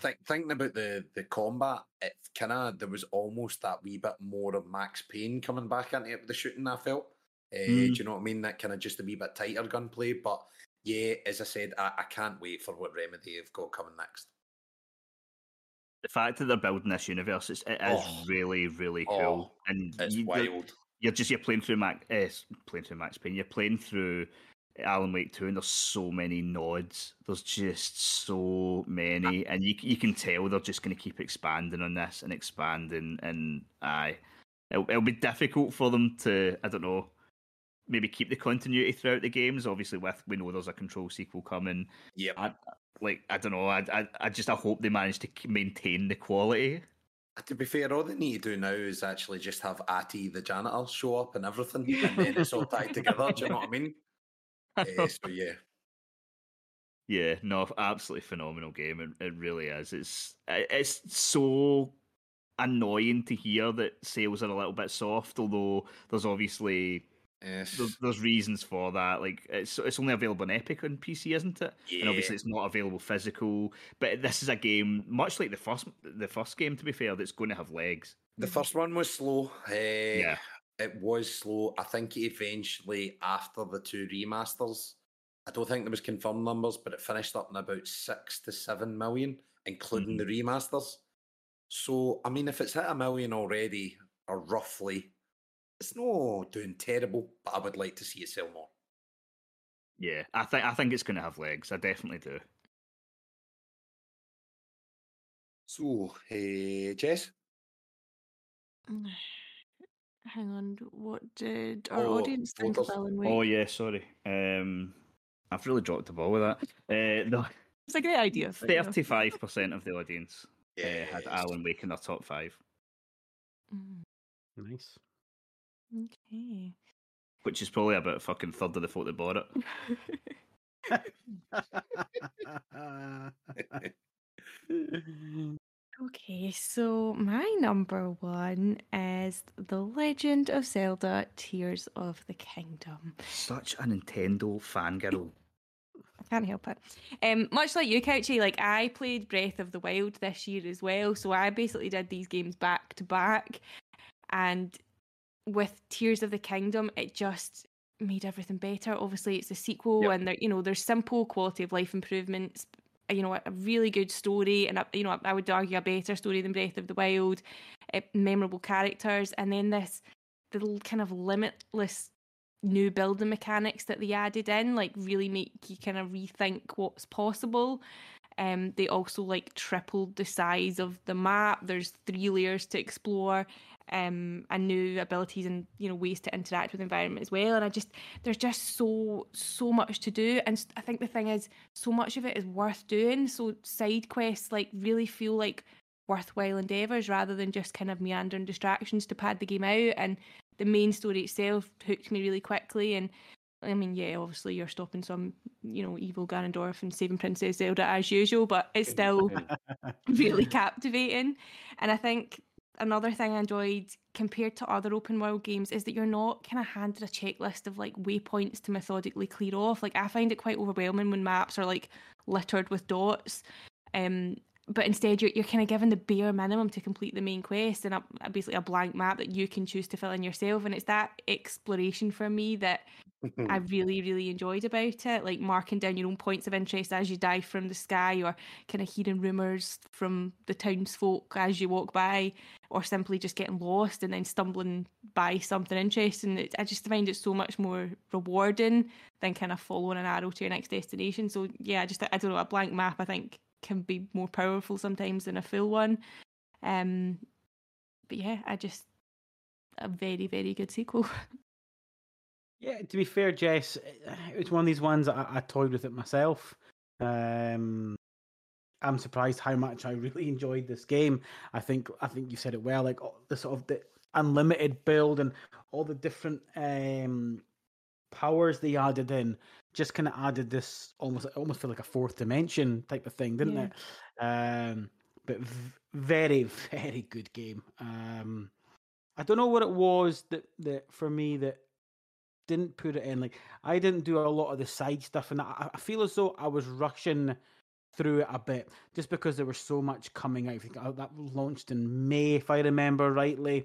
th- thinking about the the combat, it kind of there was almost that wee bit more of Max Payne coming back into it with the shooting. I felt. Uh, mm. Do you know what I mean? That kind of just a wee bit tighter gunplay, but. Yeah, as I said, I, I can't wait for what Remedy have got coming next. The fact that they're building this universe, it's, it is oh. really, really cool. Oh, and it's you, wild. You're, you're just you're playing through Max, eh, playing through Max Payne. You're playing through Alan Wake two, and there's so many nods. There's just so many, and you you can tell they're just going to keep expanding on this and expanding. And aye, it'll, it'll be difficult for them to, I don't know. Maybe keep the continuity throughout the games. Obviously, with we know there's a Control sequel coming. Yeah, I, like I don't know. I, I I just I hope they manage to maintain the quality. To be fair, all they need to do now is actually just have Ati the janitor show up and everything, and then it's all tied together. Do you know what I mean? I uh, so yeah, yeah, no, absolutely phenomenal game. It, it really is. It's it's so annoying to hear that sales are a little bit soft, although there's obviously. Yes. There's, there's reasons for that. Like it's it's only available on Epic on P C, isn't it? Yeah. And obviously it's not available physical. But this is a game much like the first the first game. To be fair, that's going to have legs. The first one was slow. Uh, yeah, it was slow. I think eventually after the two remasters, I don't think there was confirmed numbers, but it finished up in about six to seven million, including mm-hmm. the remasters. So I mean, if it's hit a million already, or roughly. It's not doing terrible, but I would like to see it sell more. Yeah, I think I think it's going to have legs. I definitely do. So, hey, Jess? Hang on, what did our oh, audience think of Alan Wake? Oh, yeah, sorry. Um, I've really dropped the ball with that. Uh, the, it's a great idea. thirty-five percent of the audience yeah, uh, had Alan Wake in their top five. Mm. Nice. Okay. Which is probably about a fucking third of the folk that bought it. Okay, so my number one is The Legend of Zelda Tears of the Kingdom. Such a Nintendo fangirl. I can't help it. Um, much like you, Couchy, like I played Breath of the Wild this year as well, so I basically did these games back to back, and with Tears of the Kingdom, it just made everything better. Obviously, it's a sequel, yep. and there, you know, there's simple quality of life improvements. You know, a really good story, and a, you know, I would argue a better story than Breath of the Wild. It, memorable characters, and then this little kind of limitless new building mechanics that they added in, like really make you kind of rethink what's possible. Um, they also like tripled the size of the map. There's three layers to explore, um, and new abilities and you know ways to interact with the environment as well. And I just there's just so so much to do. And I think the thing is, so much of it is worth doing. So side quests like really feel like worthwhile endeavors rather than just kind of meandering distractions to pad the game out. And the main story itself hooked me really quickly. And I mean, yeah, obviously you're stopping some, you know, evil Ganondorf and saving Princess Zelda as usual, but it's still really captivating. And I think another thing I enjoyed compared to other open world games is that you're not kind of handed a checklist of like waypoints to methodically clear off. Like I find it quite overwhelming when maps are like littered with dots. Um, but instead you're, you're kind of given the bare minimum to complete the main quest and a, a, basically a blank map that you can choose to fill in yourself. And it's that exploration for me that I really, really enjoyed about it, like marking down your own points of interest as you dive from the sky, or kind of hearing rumours from the townsfolk as you walk by, or simply just getting lost and then stumbling by something interesting. It, I just find it so much more rewarding than kind of following an arrow to your next destination. So yeah, just I don't know, a blank map I think can be more powerful sometimes than a full one. Um, but yeah, I just a very, very good sequel. Yeah, to be fair, Jess, it was one of these ones that I, I toyed with it myself. Um, I'm surprised how much I really enjoyed this game. I think I think you said it well, like oh, the sort of the unlimited build and all the different um, powers they added in just kind of added this almost almost feel like a fourth dimension type of thing, didn't yeah. it? Um, but v- very, very good game. Um, I don't know what it was that, that for me that didn't put it in. Like I didn't do a lot of the side stuff, and I, I feel as though I was rushing through it a bit, just because there was so much coming out. I think that launched in May, if I remember rightly.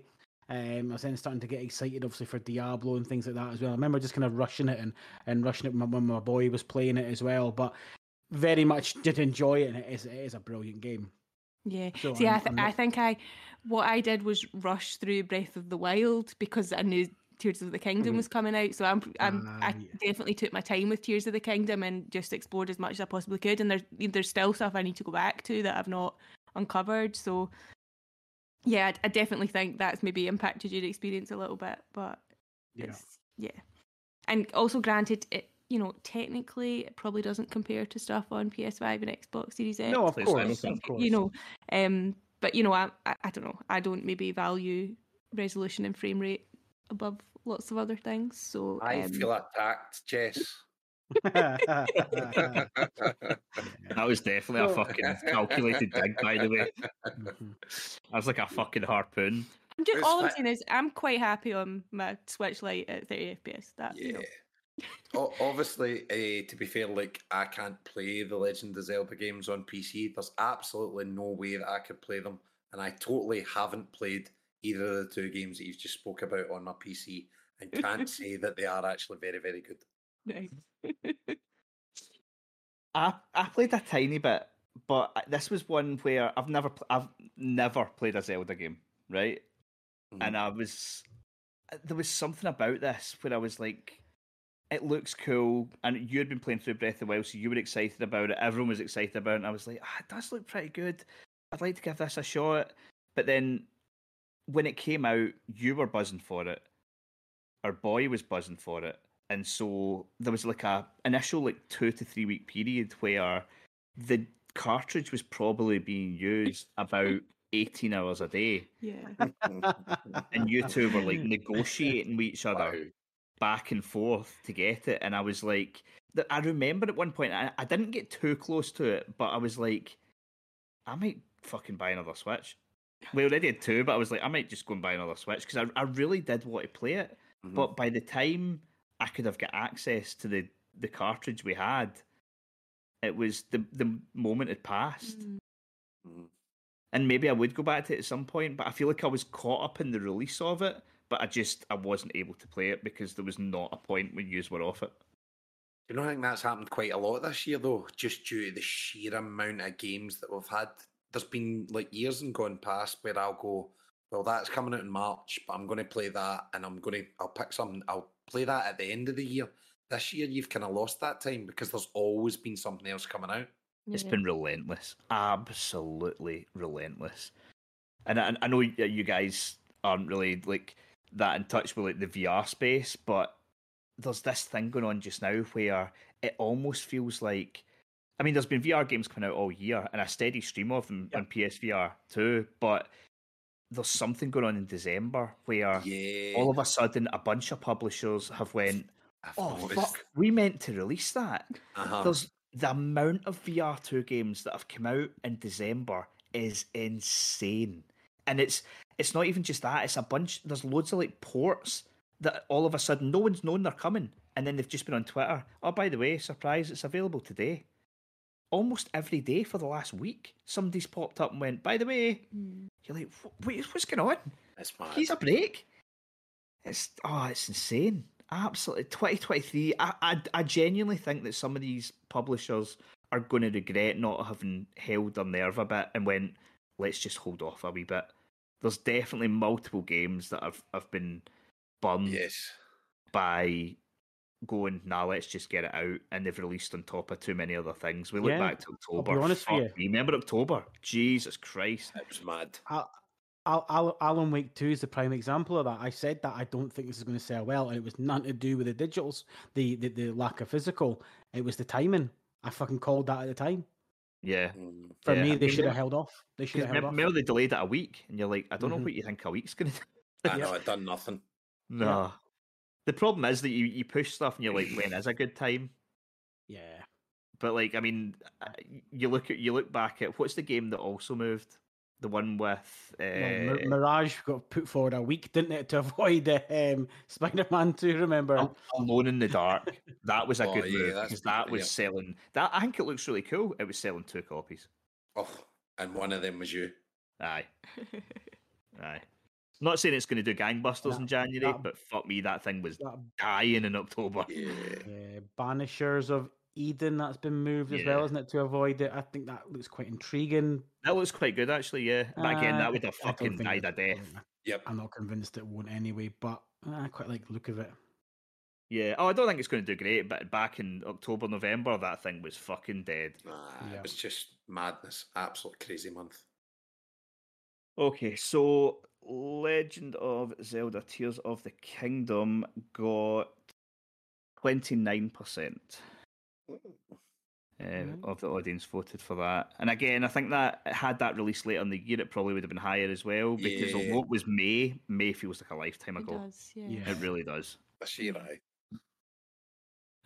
Um, I was then starting to get excited, obviously, for Diablo and things like that as well. I remember just kind of rushing it and and rushing it when my, when my boy was playing it as well. But very much did enjoy it, and it is it is a brilliant game. Yeah, so see, I'm, I th- not... I think I what I did was rush through Breath of the Wild because I knew Tears of the Kingdom was coming out, so I'm, I'm uh, I yeah. definitely took my time with Tears of the Kingdom and just explored as much as I possibly could. And there's there's still stuff I need to go back to that I've not uncovered. So yeah, I, I definitely think that's maybe impacted your experience a little bit. But yeah, it's, yeah, and also granted, it you know technically it probably doesn't compare to stuff on P S five and Xbox Series X. No, of course, of course. You know, um, but you know, I, I I don't know, I don't maybe value resolution and frame rate above lots of other things, so I um... feel attacked, Jess. That was definitely a fucking calculated dig, by the way. That was like a fucking harpoon. I'm just, all I'm saying is I'm quite happy on my Switch Lite at thirty F P S. That yeah. You know. Obviously, uh, to be fair, like I can't play the Legend of Zelda games on P C. There's absolutely no way that I could play them, and I totally haven't played either of the two games that you've just spoke about on my P C, and can't say that they are actually very, very good. Nice. I I played a tiny bit, but this was one where I've never I've never played a Zelda game, right? Mm. And I was there was something about this where I was like, it looks cool, and you had been playing through Breath of the Wild, so you were excited about it. Everyone was excited about it, and I was like, ah, it does look pretty good. I'd like to give this a shot. But then when it came out, you were buzzing for it. Our boy was buzzing for it. And so there was like a initial like two to three week period where the cartridge was probably being used about eighteen hours a day. Yeah. And you two were like negotiating with each other, wow, back and forth to get it. And I was like, I remember at one point, I, I didn't get too close to it, but I was like, I might fucking buy another Switch. We already had two, but I was like, I might just go and buy another Switch because I, I really did want to play it. Mm-hmm. But by the time I could have got access to the, the cartridge we had, it was the, the moment had passed. Mm-hmm. And maybe I would go back to it at some point, but I feel like I was caught up in the release of it, but I just, I wasn't able to play it because there was not a point when yous were off it. You know, I think that's happened quite a lot this year, though, just due to the sheer amount of games that we've had. There's been, like, years and gone past where I'll go, well, that's coming out in March, but I'm going to play that, and I'm going to, I'll pick something, I'll play that at the end of the year. This year, you've kind of lost that time because there's always been something else coming out. It's been relentless, absolutely relentless. And I, I know you guys aren't really like that in touch with like the V R space, but there's this thing going on just now where it almost feels like, I mean, there's been V R games coming out all year and a steady stream of them, yeah, on P S V R too, but there's something going on in December where, yeah, all of a sudden a bunch of publishers have went, I've oh noticed. fuck, we meant to release that. Uh-huh. There's The amount of V R two games that have come out in December is insane. And it's it's not even just that, it's a bunch, there's loads of like ports that all of a sudden no one's known they're coming, and then they've just been on Twitter, oh, by the way, surprise, it's available today. Almost every day for the last week, somebody's popped up and went, by the way, mm. you're like, wait, what's going on? That's mad. Here's a break. It's, oh, it's insane. Absolutely. twenty twenty-three, I, I I genuinely think that some of these publishers are going to regret not having held their nerve a bit and went, let's just hold off a wee bit. There's definitely multiple games that have, have been burned, yes, by going, nah, let's just get it out, and they've released on top of too many other things. We look yeah, back to October. I'll be honest with you. Remember October? Jesus Christ. It was mad. I- Alan Wake two is the prime example of that. I said that I don't think this is going to sell well, and it was nothing to do with the digitals, the, the, the lack of physical. It was the timing. I fucking called that at the time. Yeah. For yeah. me, they should have held off. They should have held off. Remember, they delayed it a week, and you're like, I don't mm-hmm. know what you think a week's going to do. I know, I've done nothing. No. Yeah. The problem is that you, you push stuff, and you're like, when is a good time? Yeah. But, like, I mean, you look at you look back at, what's the game that also moved? The one with uh... no, Mirage got put forward a week, didn't it, to avoid uh, um, Spider-Man two? Remember, Alone in the Dark. That was a oh, good yeah, move because that was yeah. selling. That I think it looks really cool. It was selling two copies. Oh, and one of them was you. Aye, aye. I'm not saying it's going to do gangbusters that, in January, that, but fuck me, that thing was that, dying in October. Yeah. Uh, Banishers of Eden, that's been moved as yeah. well, isn't it, to avoid it? I think that looks quite intriguing. That looks quite good, actually, yeah. But uh, again, that would have fucking died a death. Yep. I'm not convinced it won't anyway, but I quite like the look of it. Yeah. Oh, I don't think it's going to do great, but back in October, November, that thing was fucking dead. Ah, yeah. It was just madness. Absolute crazy month. Okay, so Legend of Zelda Tears of the Kingdom got twenty-nine percent. Uh, mm-hmm. of the audience voted for that, and again I think that had that released later in the year it probably would have been higher as well, because yeah. although it was May May feels like a lifetime ago. It does, yeah. Yeah. It really does. That's you, right.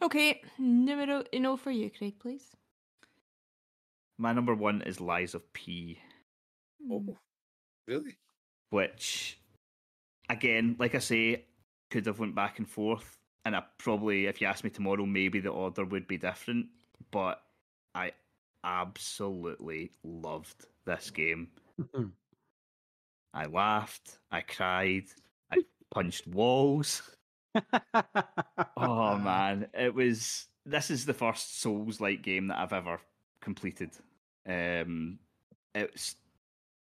Okay, numero uno for you, Craig, please. My number one is Lies of P. Oh, really? Which again, like I say, could have went back and forth. And I probably, if you asked me tomorrow, maybe the order would be different. But I absolutely loved this game. I laughed. I cried. I punched walls. Oh, man. It was... This is the first Souls-like game that I've ever completed. Um, it's,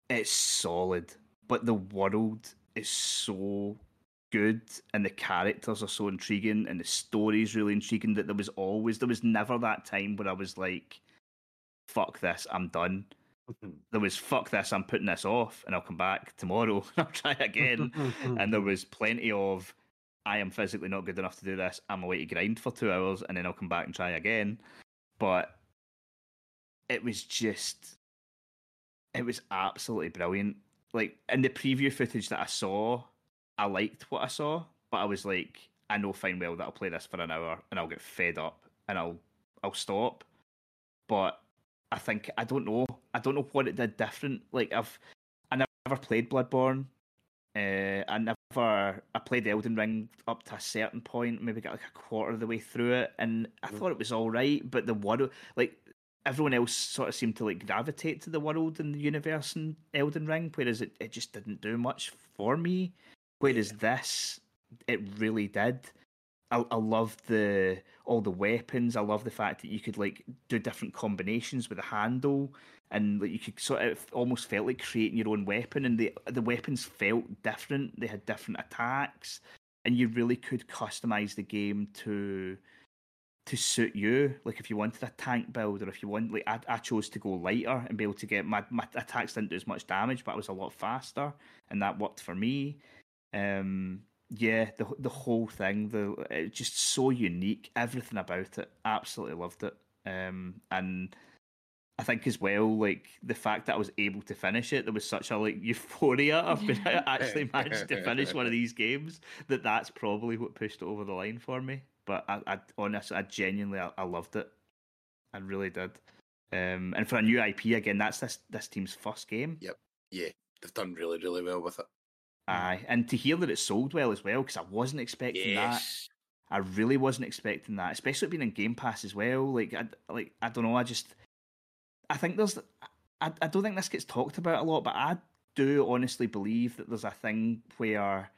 it's solid. But the world is so... good, and the characters are so intriguing, and the story's really intriguing, that there was always there was never that time where I was like, fuck this, I'm done. There was, fuck this, I'm putting this off and I'll come back tomorrow and I'll try again. And there was plenty of, I am physically not good enough to do this, I'm away to grind for two hours and then I'll come back and try again. But it was just, it was absolutely brilliant. Like, in the preview footage that I saw, I liked what I saw, but I was like, I know fine well that I'll play this for an hour and I'll get fed up and I'll I'll stop. But I think, I don't know, I don't know what it did different. Like, I've, I never played Bloodborne. Uh, I never, I played Elden Ring up to a certain point, maybe got like a quarter of the way through it, and I mm. thought it was all right, but the world, like, everyone else sort of seemed to like gravitate to the world and the universe in Elden Ring, whereas it, it just didn't do much for me. Whereas yeah. this, it really did. I, I loved the all the weapons. I love the fact that you could like do different combinations with the handle, and like you could sort of almost felt like creating your own weapon. And the the weapons felt different. They had different attacks, and you really could customize the game to to suit you. Like if you wanted a tank build, or if you want, like I, I chose to go lighter and be able to get my my attacks didn't do as much damage, but I was a lot faster, and that worked for me. Um, yeah, the the whole thing, the it's just so unique. Everything about it, absolutely loved it. Um, and I think as well, like the fact that I was able to finish it, there was such a like euphoria of when I actually managed to finish one of these games that that's probably what pushed it over the line for me. But I, I honestly, I genuinely, I, I loved it. I really did. Um, and for a new I P, again, that's this this team's first game. Yep. Yeah, they've done really, really well with it. Aye, and to hear that it sold well as well, because I wasn't expecting yes. that. I really wasn't expecting that, especially being in Game Pass as well. Like, I, like I don't know. I just, I think there's, I, I don't think this gets talked about a lot, but I do honestly believe that there's a thing where,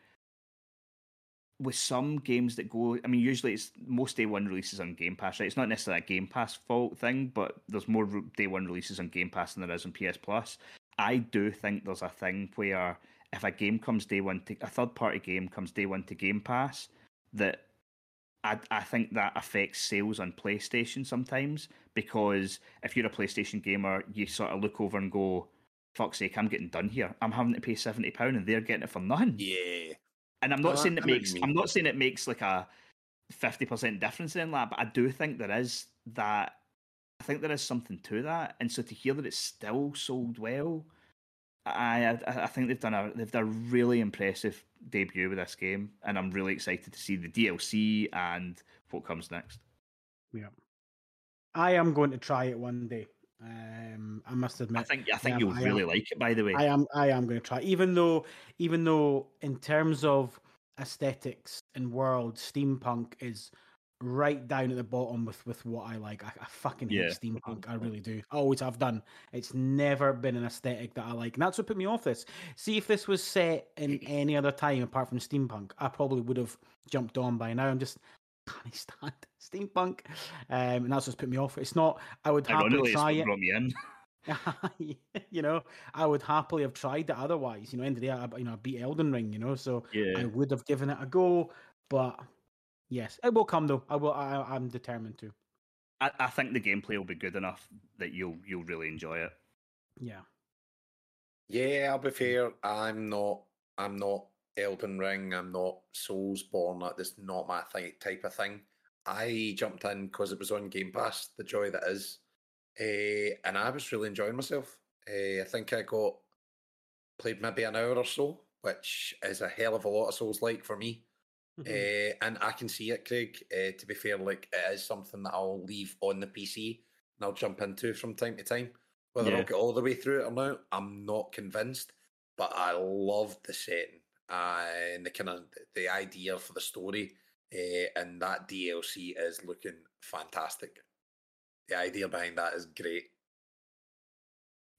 with some games that go, I mean, usually it's most day one releases on Game Pass, right? It's not necessarily a Game Pass fault thing, but there's more day one releases on Game Pass than there is on P S Plus. I do think there's a thing where, if a game comes day one to a third party game comes day one to Game Pass, that I I think that affects sales on PlayStation sometimes, because if you're a PlayStation gamer, you sort of look over and go, fuck's sake, I'm getting done here. I'm having to pay seventy pounds and they're getting it for none. Yeah. And I'm not no, saying it makes I'm not saying it makes like a fifty percent difference in that, but I do think there is that I think there is something to that. And so to hear that it's still sold well, I, I I think they've done a they've done a really impressive debut with this game, and I'm really excited to see the D L C and what comes next. Yeah, I am going to try it one day. Um, I must admit, I think I think I am, you'll I really am, like it. By the way, I am I am going to try, even though even though in terms of aesthetics and world, steampunk is right down at the bottom with, with what I like. I, I fucking hate yeah. steampunk. I really do. I always have done. It's never been an aesthetic that I like. And that's what put me off this. See, if this was set in any other time apart from steampunk, I probably would have jumped on by now. I'm just, I can't stand steampunk. Um, and that's what's put me off. It's not, I would happily try it. Brought me in. You know, I would happily have tried it otherwise. You know, end of the day, I, you know, I beat Elden Ring, you know, so yeah. I would have given it a go, but yes, it will come though. I will. I, I'm determined to. I, I think the gameplay will be good enough that you'll you'll really enjoy it. Yeah. Yeah, I'll be fair. I'm not. I'm not Elden Ring. I'm not Soulsborne. Like, that's not my th- type of thing. I jumped in because it was on Game Pass. The joy that is, uh, and I was really enjoying myself. Uh, I think I got played maybe an hour or so, which is a hell of a lot of Souls-like for me. Mm-hmm. Uh, and I can see it, Craig. Uh, to be fair, like it is something that I'll leave on the P C and I'll jump into from time to time. Whether yeah. I'll get all the way through it or not, I'm not convinced. But I loved the setting uh, and the kind of the idea for the story. Uh, and that D L C is looking fantastic. The idea behind that is great.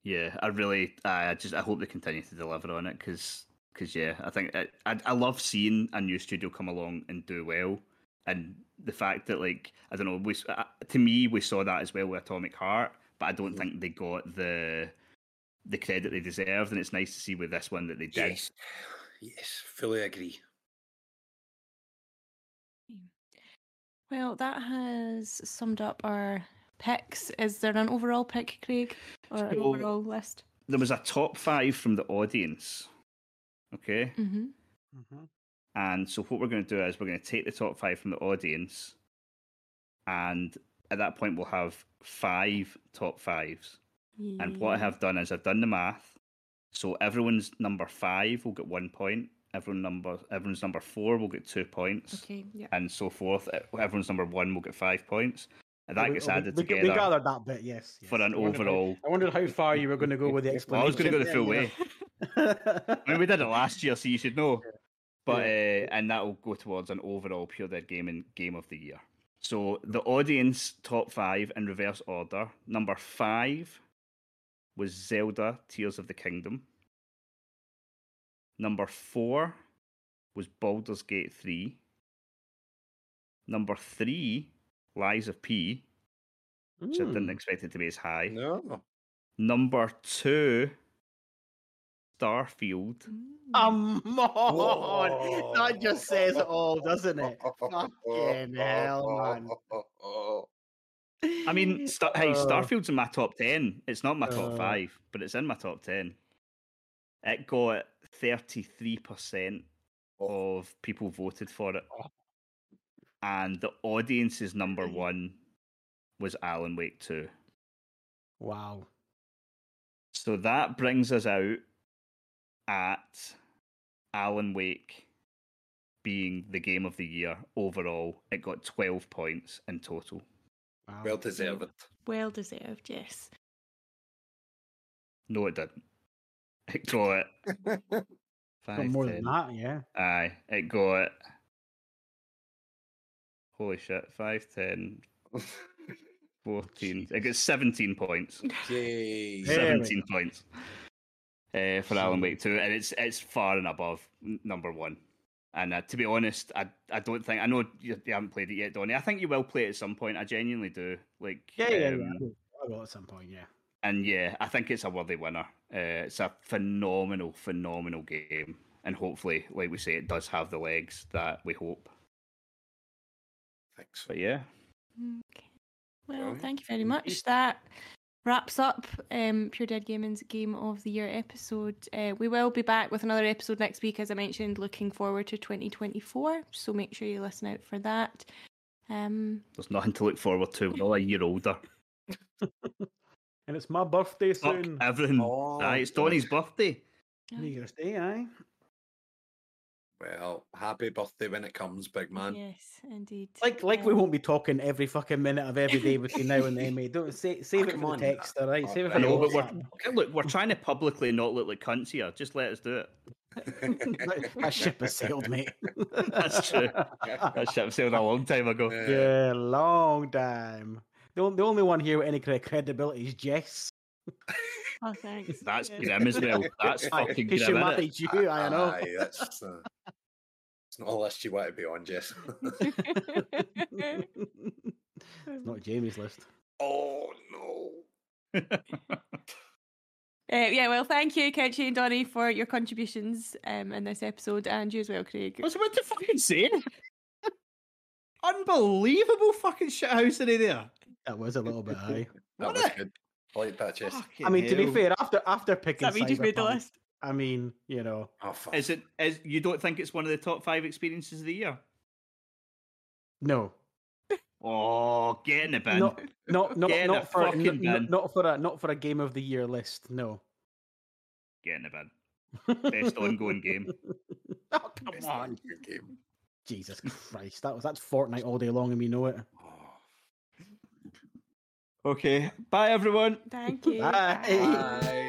Yeah, I really, I just, I hope they continue to deliver on it because. Because, yeah, I think I, I I love seeing a new studio come along and do well. And the fact that, like, I don't know, we, uh, to me, we saw that as well with Atomic Heart, but I don't yeah. think they got the the credit they deserved. And it's nice to see with this one that they did. Yes, yes, fully agree. Well, that has summed up our picks. Is there an overall pick, Craig? Or an so, overall list? There was a top five from the audience. Okay? Mm-hmm. Mm-hmm. And so what we're going to do is we're going to take the top five from the audience, and at that point we'll have five top fives. Yeah. And what I have done is I've done the math. So everyone's number five will get one point. Everyone number, everyone's number four will get two points. Okay, yeah. And so forth. Everyone's number one will get five points. And that we, gets added we, together. We gathered that bit, yes. yes. For an I overall... How, I wondered how far you were going to go with the explanation. Well, I was going to go the full way. I mean, we did it last year, so you should know. Yeah. But uh, and that will go towards an overall Pure Dead Gaming Game of the Year. So the audience top five in reverse order. Number five was Zelda Tears of the Kingdom. Number four was Baldur's Gate three. Number three, Lies of P, which mm. I didn't expect it to be as high. No. Number two, Starfield. Come on! Whoa. That just says it all, doesn't it? Fucking hell, man. I mean, Star- uh, hey, Starfield's in my top ten. It's not my top uh, five, but it's in my top ten. It got thirty-three percent of people voted for it. And the audience's number one was Alan Wake two. Wow. So that brings us out at Alan Wake being the game of the year overall. It got twelve points in total. Wow. Well deserved. Well deserved, yes. No, it didn't. It got it. Five, more ten. Than that, yeah. Aye, it got it. Holy shit, five, ten, fourteen. It gets seventeen points. Yay. seventeen yeah. points uh, for Alan Wake two. And it's it's far and above number one. And uh, to be honest, I I don't think... I know you, you haven't played it yet, Donnie. I think you will play it at some point. I genuinely do. Like, yeah, um, yeah, yeah. I will at some point, yeah. And yeah, I think it's a worthy winner. Uh, it's a phenomenal, phenomenal game. And hopefully, like we say, it does have the legs that we hope. Thanks. But yeah. Okay. Well, thank you very much. That wraps up um, Pure Dead Gaming's Game of the Year episode. Uh, we will be back with another episode next week, as I mentioned, looking forward to twenty twenty-four. So make sure you listen out for that. Um, There's nothing to look forward to. We're all a year older. And it's my birthday soon. Fuck everything. Oh, aye, it's Donnie's birthday. New Year's Day, aye. Well, happy birthday when it comes, big man. Yes, indeed. Like, like um, we won't be talking every fucking minute of every day between now and then, mate. Don't say, save oh, it for on. The text, all right? Oh, save it for I know, the but we're, look, we're trying to publicly not look like cunts here. Just let us do it. That ship has sailed, mate. That's true. That ship sailed a long time ago. Yeah, long time. The only, the only one here with any kind of credibility is Jess. Oh, thanks. That's yeah. grim as well. That's fucking grim. She married you, I, I know. Aye, that's uh, it's not a list you want to be on, Jess. It's not Jamie's list. Oh no. uh, yeah, well, thank you, Kenchi and Donnie, for your contributions um, in this episode, and you as well, Craig. I was about to fucking say. Unbelievable fucking shithouse today there. That was a little bit high. That was good. I like that, Jess. Fucking I mean, hell. To be fair, after after picking Cyberpunk, just made the list? I mean, you know, oh, is it? Is you don't think it's one of the top five experiences of the year? No. Oh, get in the bin. Not, not, not, not, not for a, bin. Not, not for a not for a game of the year list. No. Get in the bin. Best ongoing game. Oh, come Best on, game. Jesus Christ, that was that's Fortnite all day long, and we know it. Okay. Bye, everyone. Thank you. Bye. Bye.